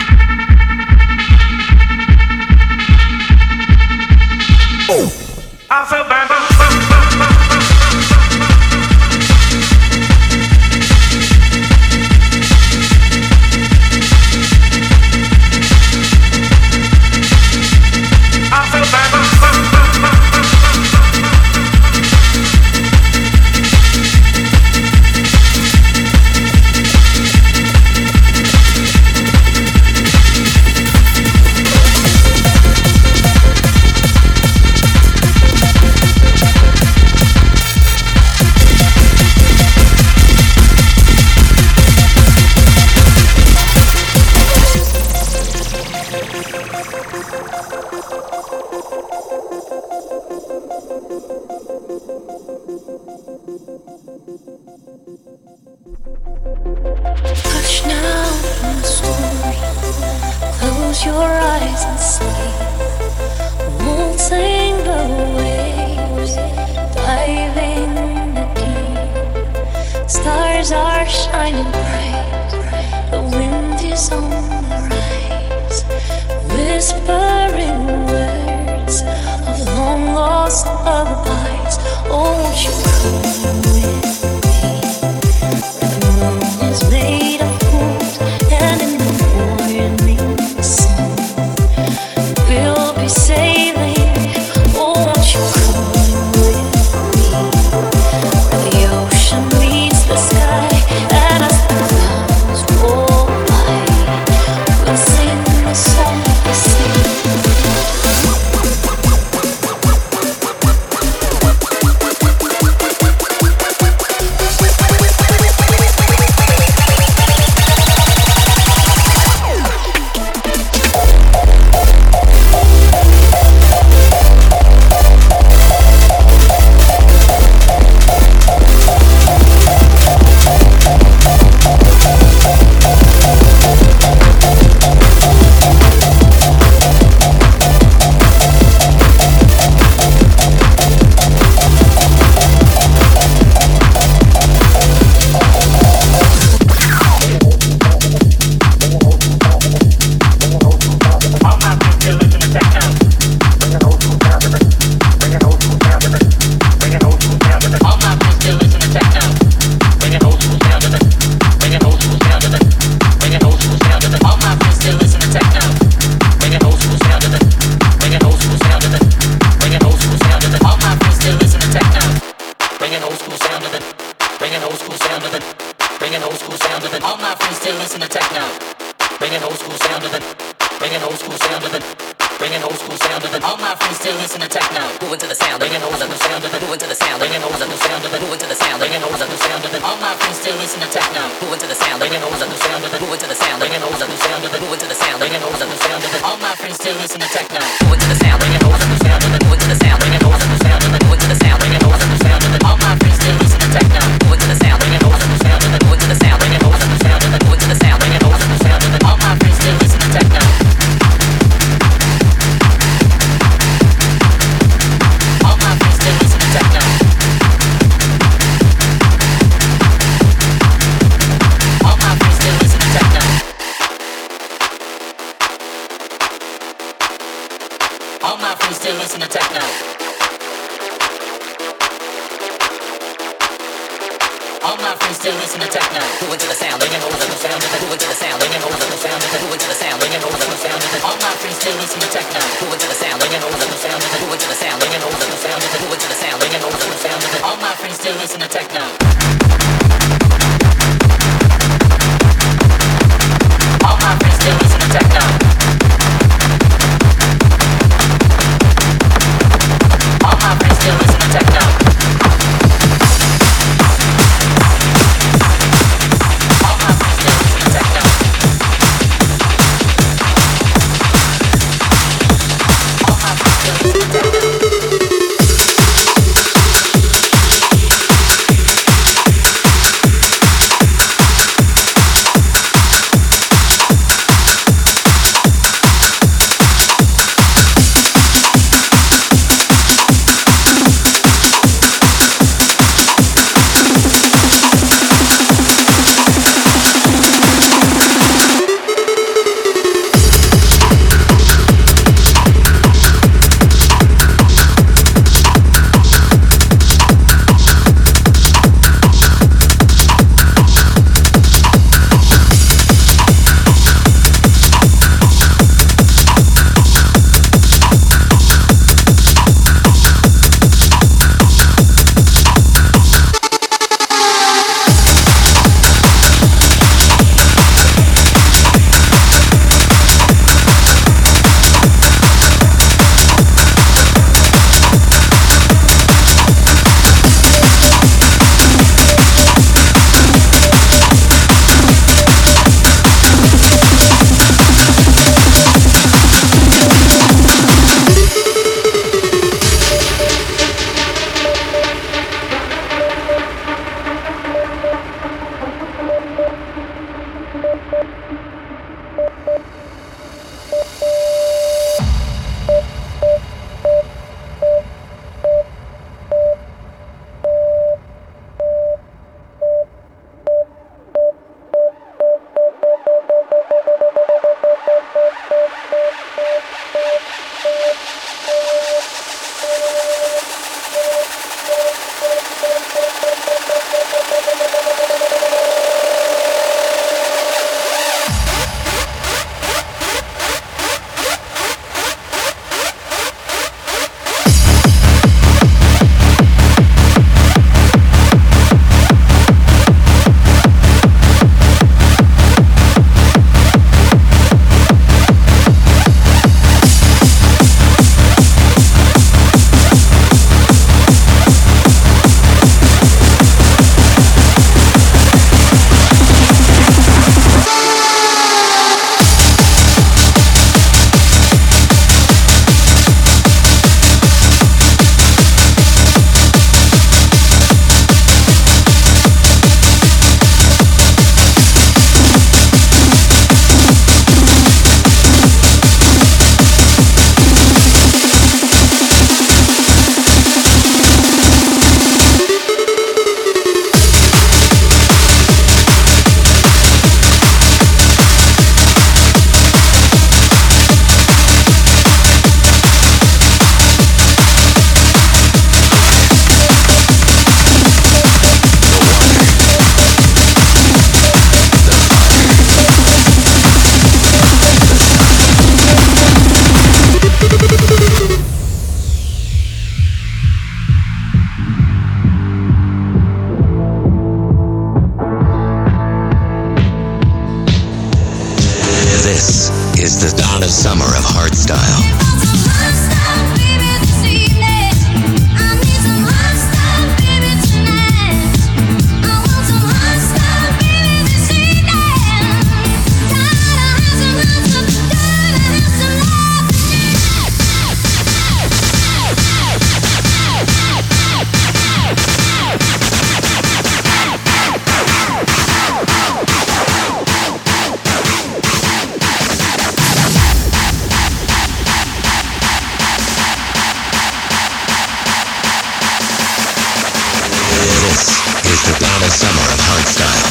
summer of hard style.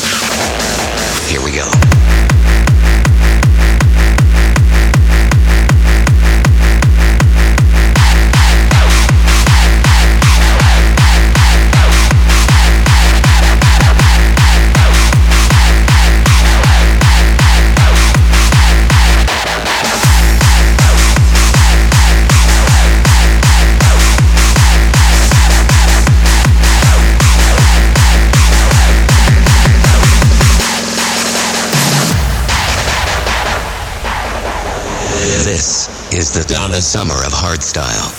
Here we go. This is the Donna Summer of Hardstyle.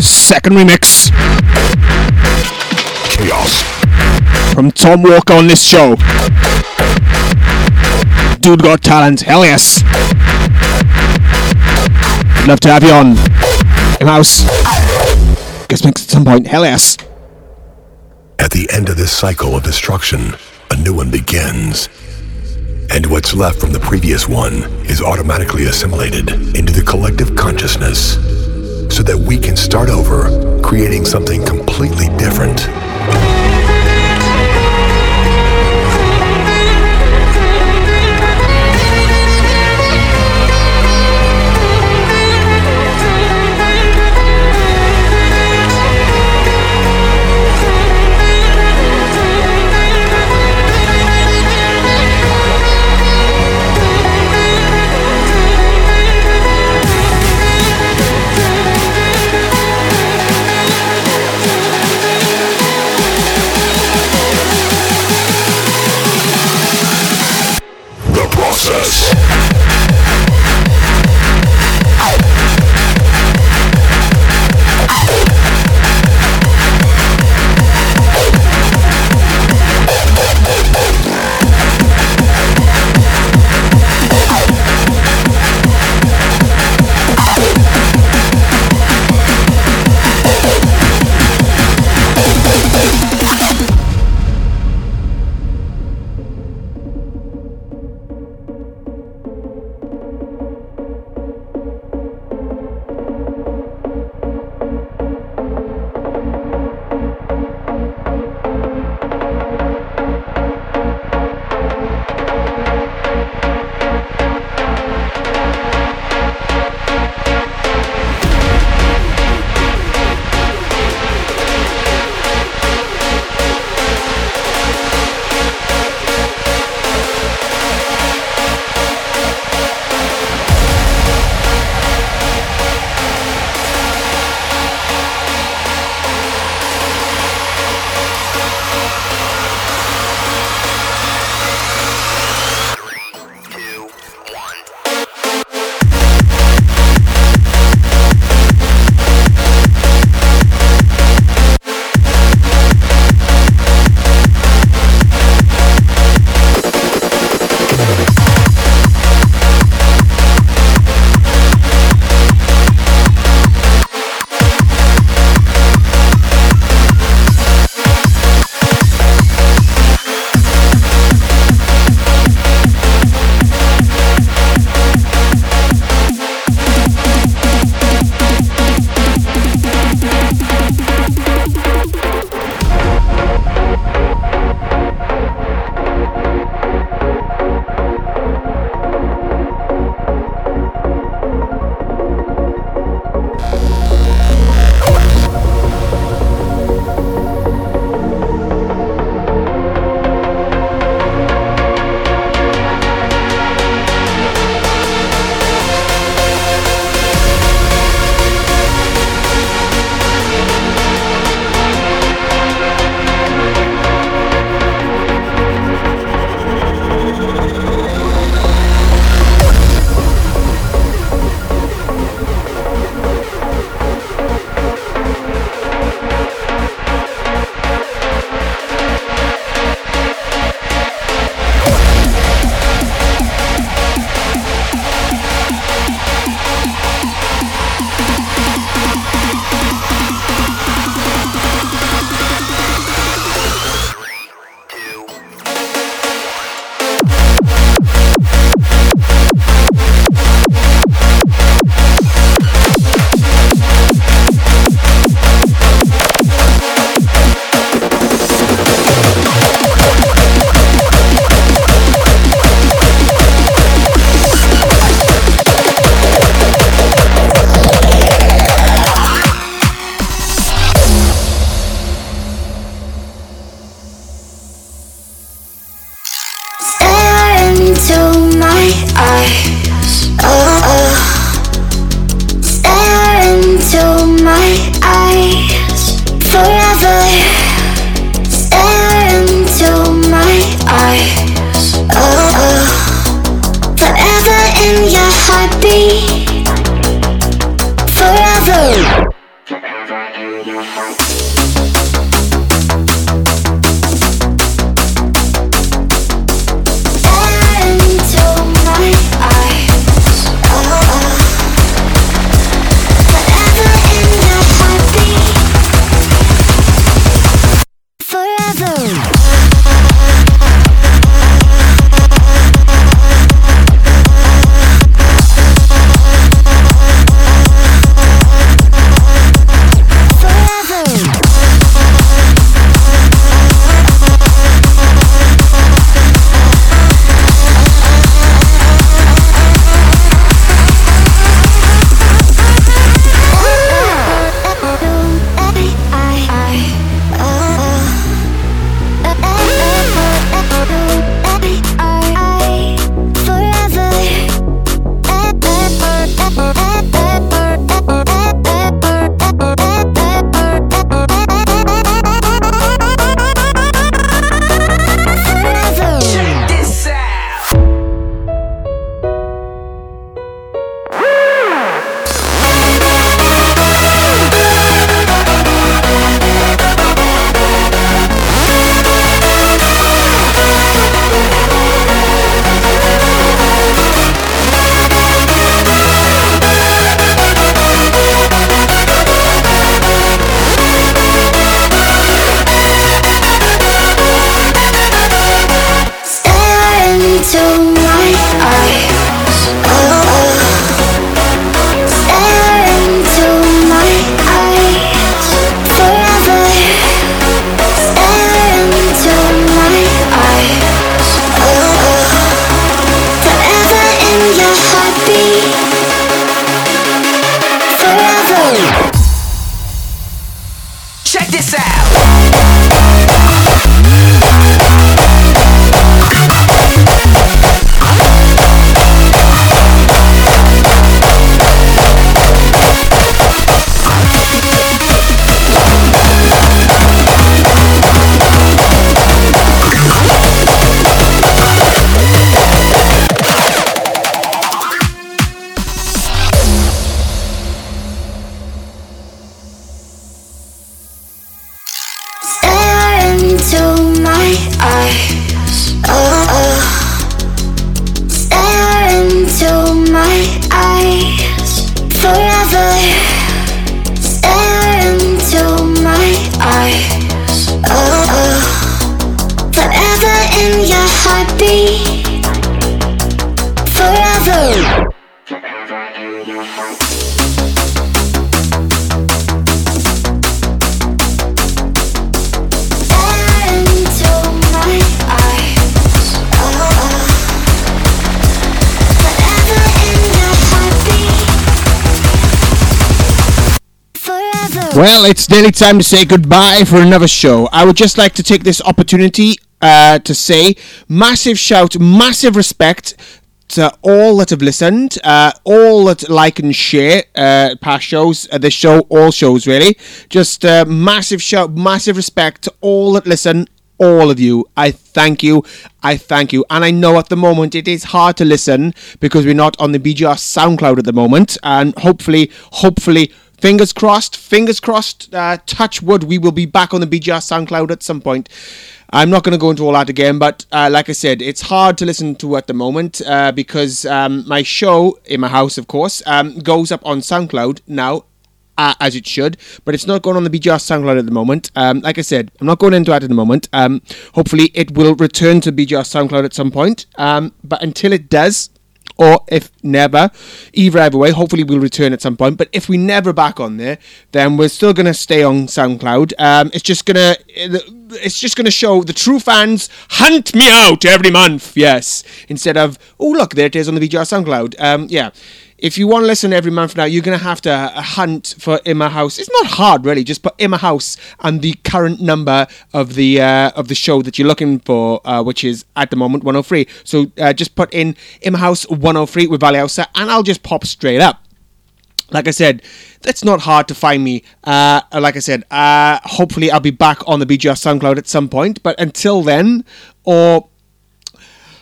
Second remix. Chaos. From Tom Walker on this show. Dude got talent. Hell yes. Love to have you on. In house. Guess mixed at some point. Hell yes. At the end of this cycle of destruction, a new one begins. And what's left from the previous one is automatically assimilated into the collective consciousness, so that we can start over, creating something completely different. Well, it's nearly time to say goodbye for another show. I would just like to take this opportunity uh, to say massive shout, massive respect to all that have listened, uh, all that like and share uh, past shows, uh, this show, all shows really. Just uh, massive shout, massive respect to all that listen, all of you. I thank you. I thank you. And I know at the moment it is hard to listen because we're not on the B G R SoundCloud at the moment. And hopefully, hopefully... Fingers crossed, fingers crossed, uh, touch wood, we will be back on the B G R SoundCloud at some point. I'm not going to go into all that again, but uh, like I said, it's hard to listen to at the moment uh, because um, my show, In My House, of course, um, goes up on SoundCloud now, uh, as it should, but it's not going on the B G R SoundCloud at the moment. Um, like I said, I'm not going into that at the moment. Um, hopefully, it will return to B G R SoundCloud at some point, um, but until it does... Or if never, either either way, hopefully we'll return at some point. But if we never back on there, then we're still going to stay on SoundCloud. Um, it's just going to it's just going to show the true fans hunt me out every month. Yes. Instead of, oh, look, there it is on the B G R SoundCloud. Um, yeah. If you want to listen every month now, you're going to have to hunt for In My House. It's not hard, really. Just put In My House and the current number of the uh, of the show that you're looking for, uh, which is, at the moment, one oh three. So uh, just put in In My House one oh three with Valleyhouser, and I'll just pop straight up. Like I said, that's not hard to find me. Uh, like I said, uh, hopefully I'll be back on the B G R SoundCloud at some point. But until then, or...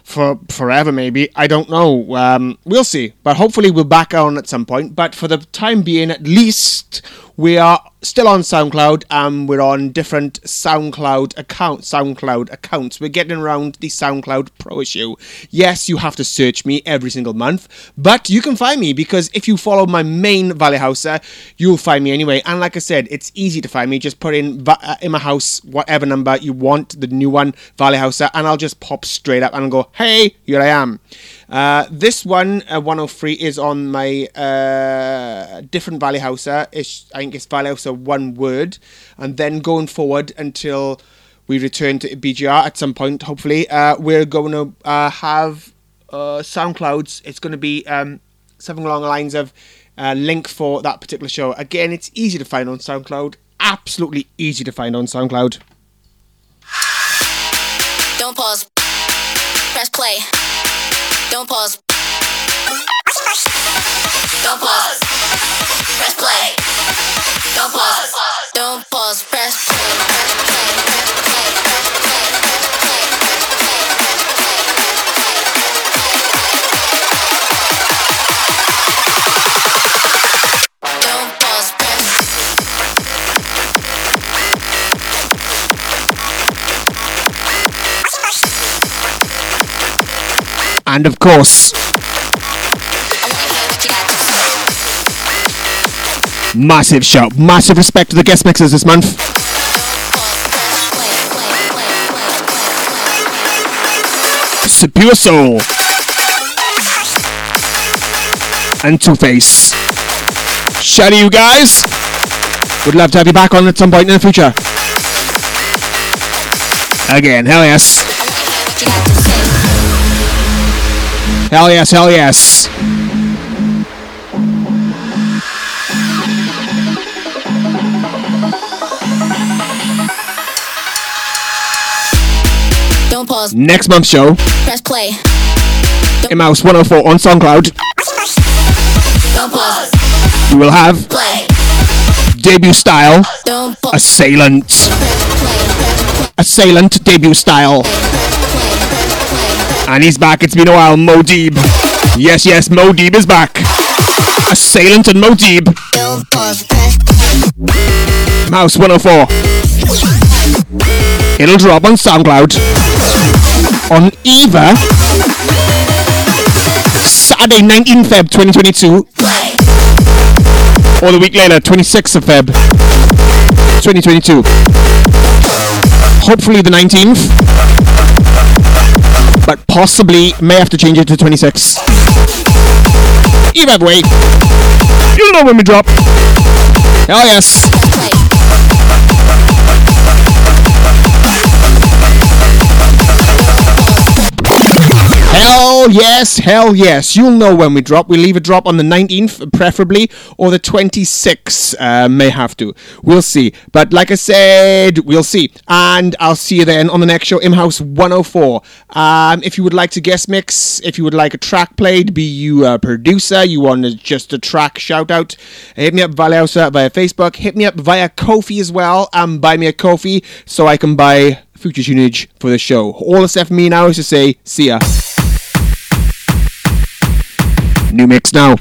For forever, maybe. I don't know. Um, we'll see. But hopefully we're back on at some point. But for the time being, at least, we are still on SoundCloud. And we're on different SoundCloud accounts. SoundCloud accounts. We're getting around the SoundCloud Pro issue. Yes, you have to search me every single month. But you can find me. Because if you follow my main Valleyhouser, you'll find me anyway. And like I said, it's easy to find me. Just put in uh, In My House, whatever number you want. The new one, Valleyhouser. And I'll just pop straight up and go... Hey, here I am. Uh, this one, uh, one oh three, is on my uh, different Valleyhouser. It's, I think it's Valleyhouser one word. And then going forward until we return to B G R at some point, hopefully, uh, we're going to uh, have uh, SoundClouds. It's going to be um, something along the lines of uh, link for that particular show. Again, it's easy to find on SoundCloud. Absolutely easy to find on SoundCloud. Don't pause. Press play. Don't pause. Don't pause. Press play. Don't pause. Don't pause. Press play. Press play. Press play. Press play. Press play. Press play. And of course, massive shout, massive respect to the guest mixers this month. Sir Puresoul and Two-Face. Shout out to you guys. Would love to have you back on at some point in the future. Again, hell yes. Hell yes, hell yes. Balls. Next month's show. Press play. In My House one oh four on SoundCloud. Don't pause. We will have play. Debut style. Don't pause. Assailant. Play. Assailant debut style. And he's back. It's been a while. Mo Deeb. Yes, yes, Mo Deeb is back. Assailant and Mo Deeb. Mouse one oh four. It'll drop on SoundCloud on either Saturday nineteenth of February twenty twenty-two or the week later twenty-sixth of February twenty twenty-two. Hopefully the nineteenth, but possibly may have to change it to twenty-sixth. Either way, you'll know when we drop. Oh yes. Hell yes, hell yes. You'll know when we drop. We leave a drop on the nineteenth, preferably, or the twenty-sixth. Uh, may have to. We'll see. But like I said, we'll see. And I'll see you then on the next show, In My House one oh four. Um, if you would like to guest mix, if you would like a track played, be you a producer, you want just a track shout out, hit me up Valleyhouser via Facebook. Hit me up via Kofi as well. Um, buy me a Kofi so I can buy future tunage for the show. All that's left for me now is to say, see ya. New mix now,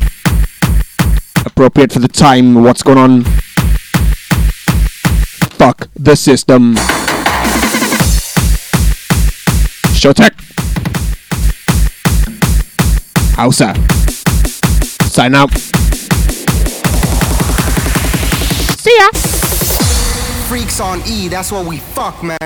appropriate for the time. What's going on? Fuck the system. Showtek Houser sign out. See ya. Freaks on E, that's what we fuck, man.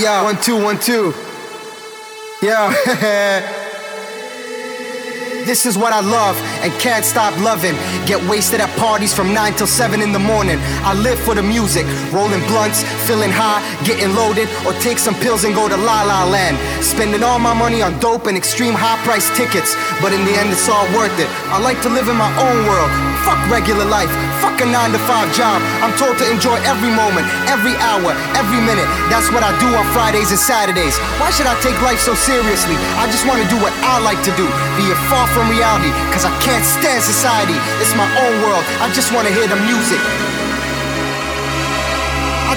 Yeah, one, two, one, two. Yeah. This is what I love and can't stop loving. Get wasted at parties from nine till seven in the morning. I live for the music, rolling blunts, feeling high, getting loaded, or take some pills and go to La La Land. Spending all my money on dope and extreme high price tickets, but in the end it's all worth it. I like to live in my own world. Fuck regular life. Fuck a nine to five job. I'm told to enjoy every moment, every hour, every minute. That's what I do on Fridays and Saturdays. Why should I take life so seriously? I just want to do what I like to do, be it far from reality, cause I can't stand society. It's my own world. I just want to hear the music. I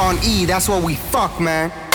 On E, that's what we fuck, man.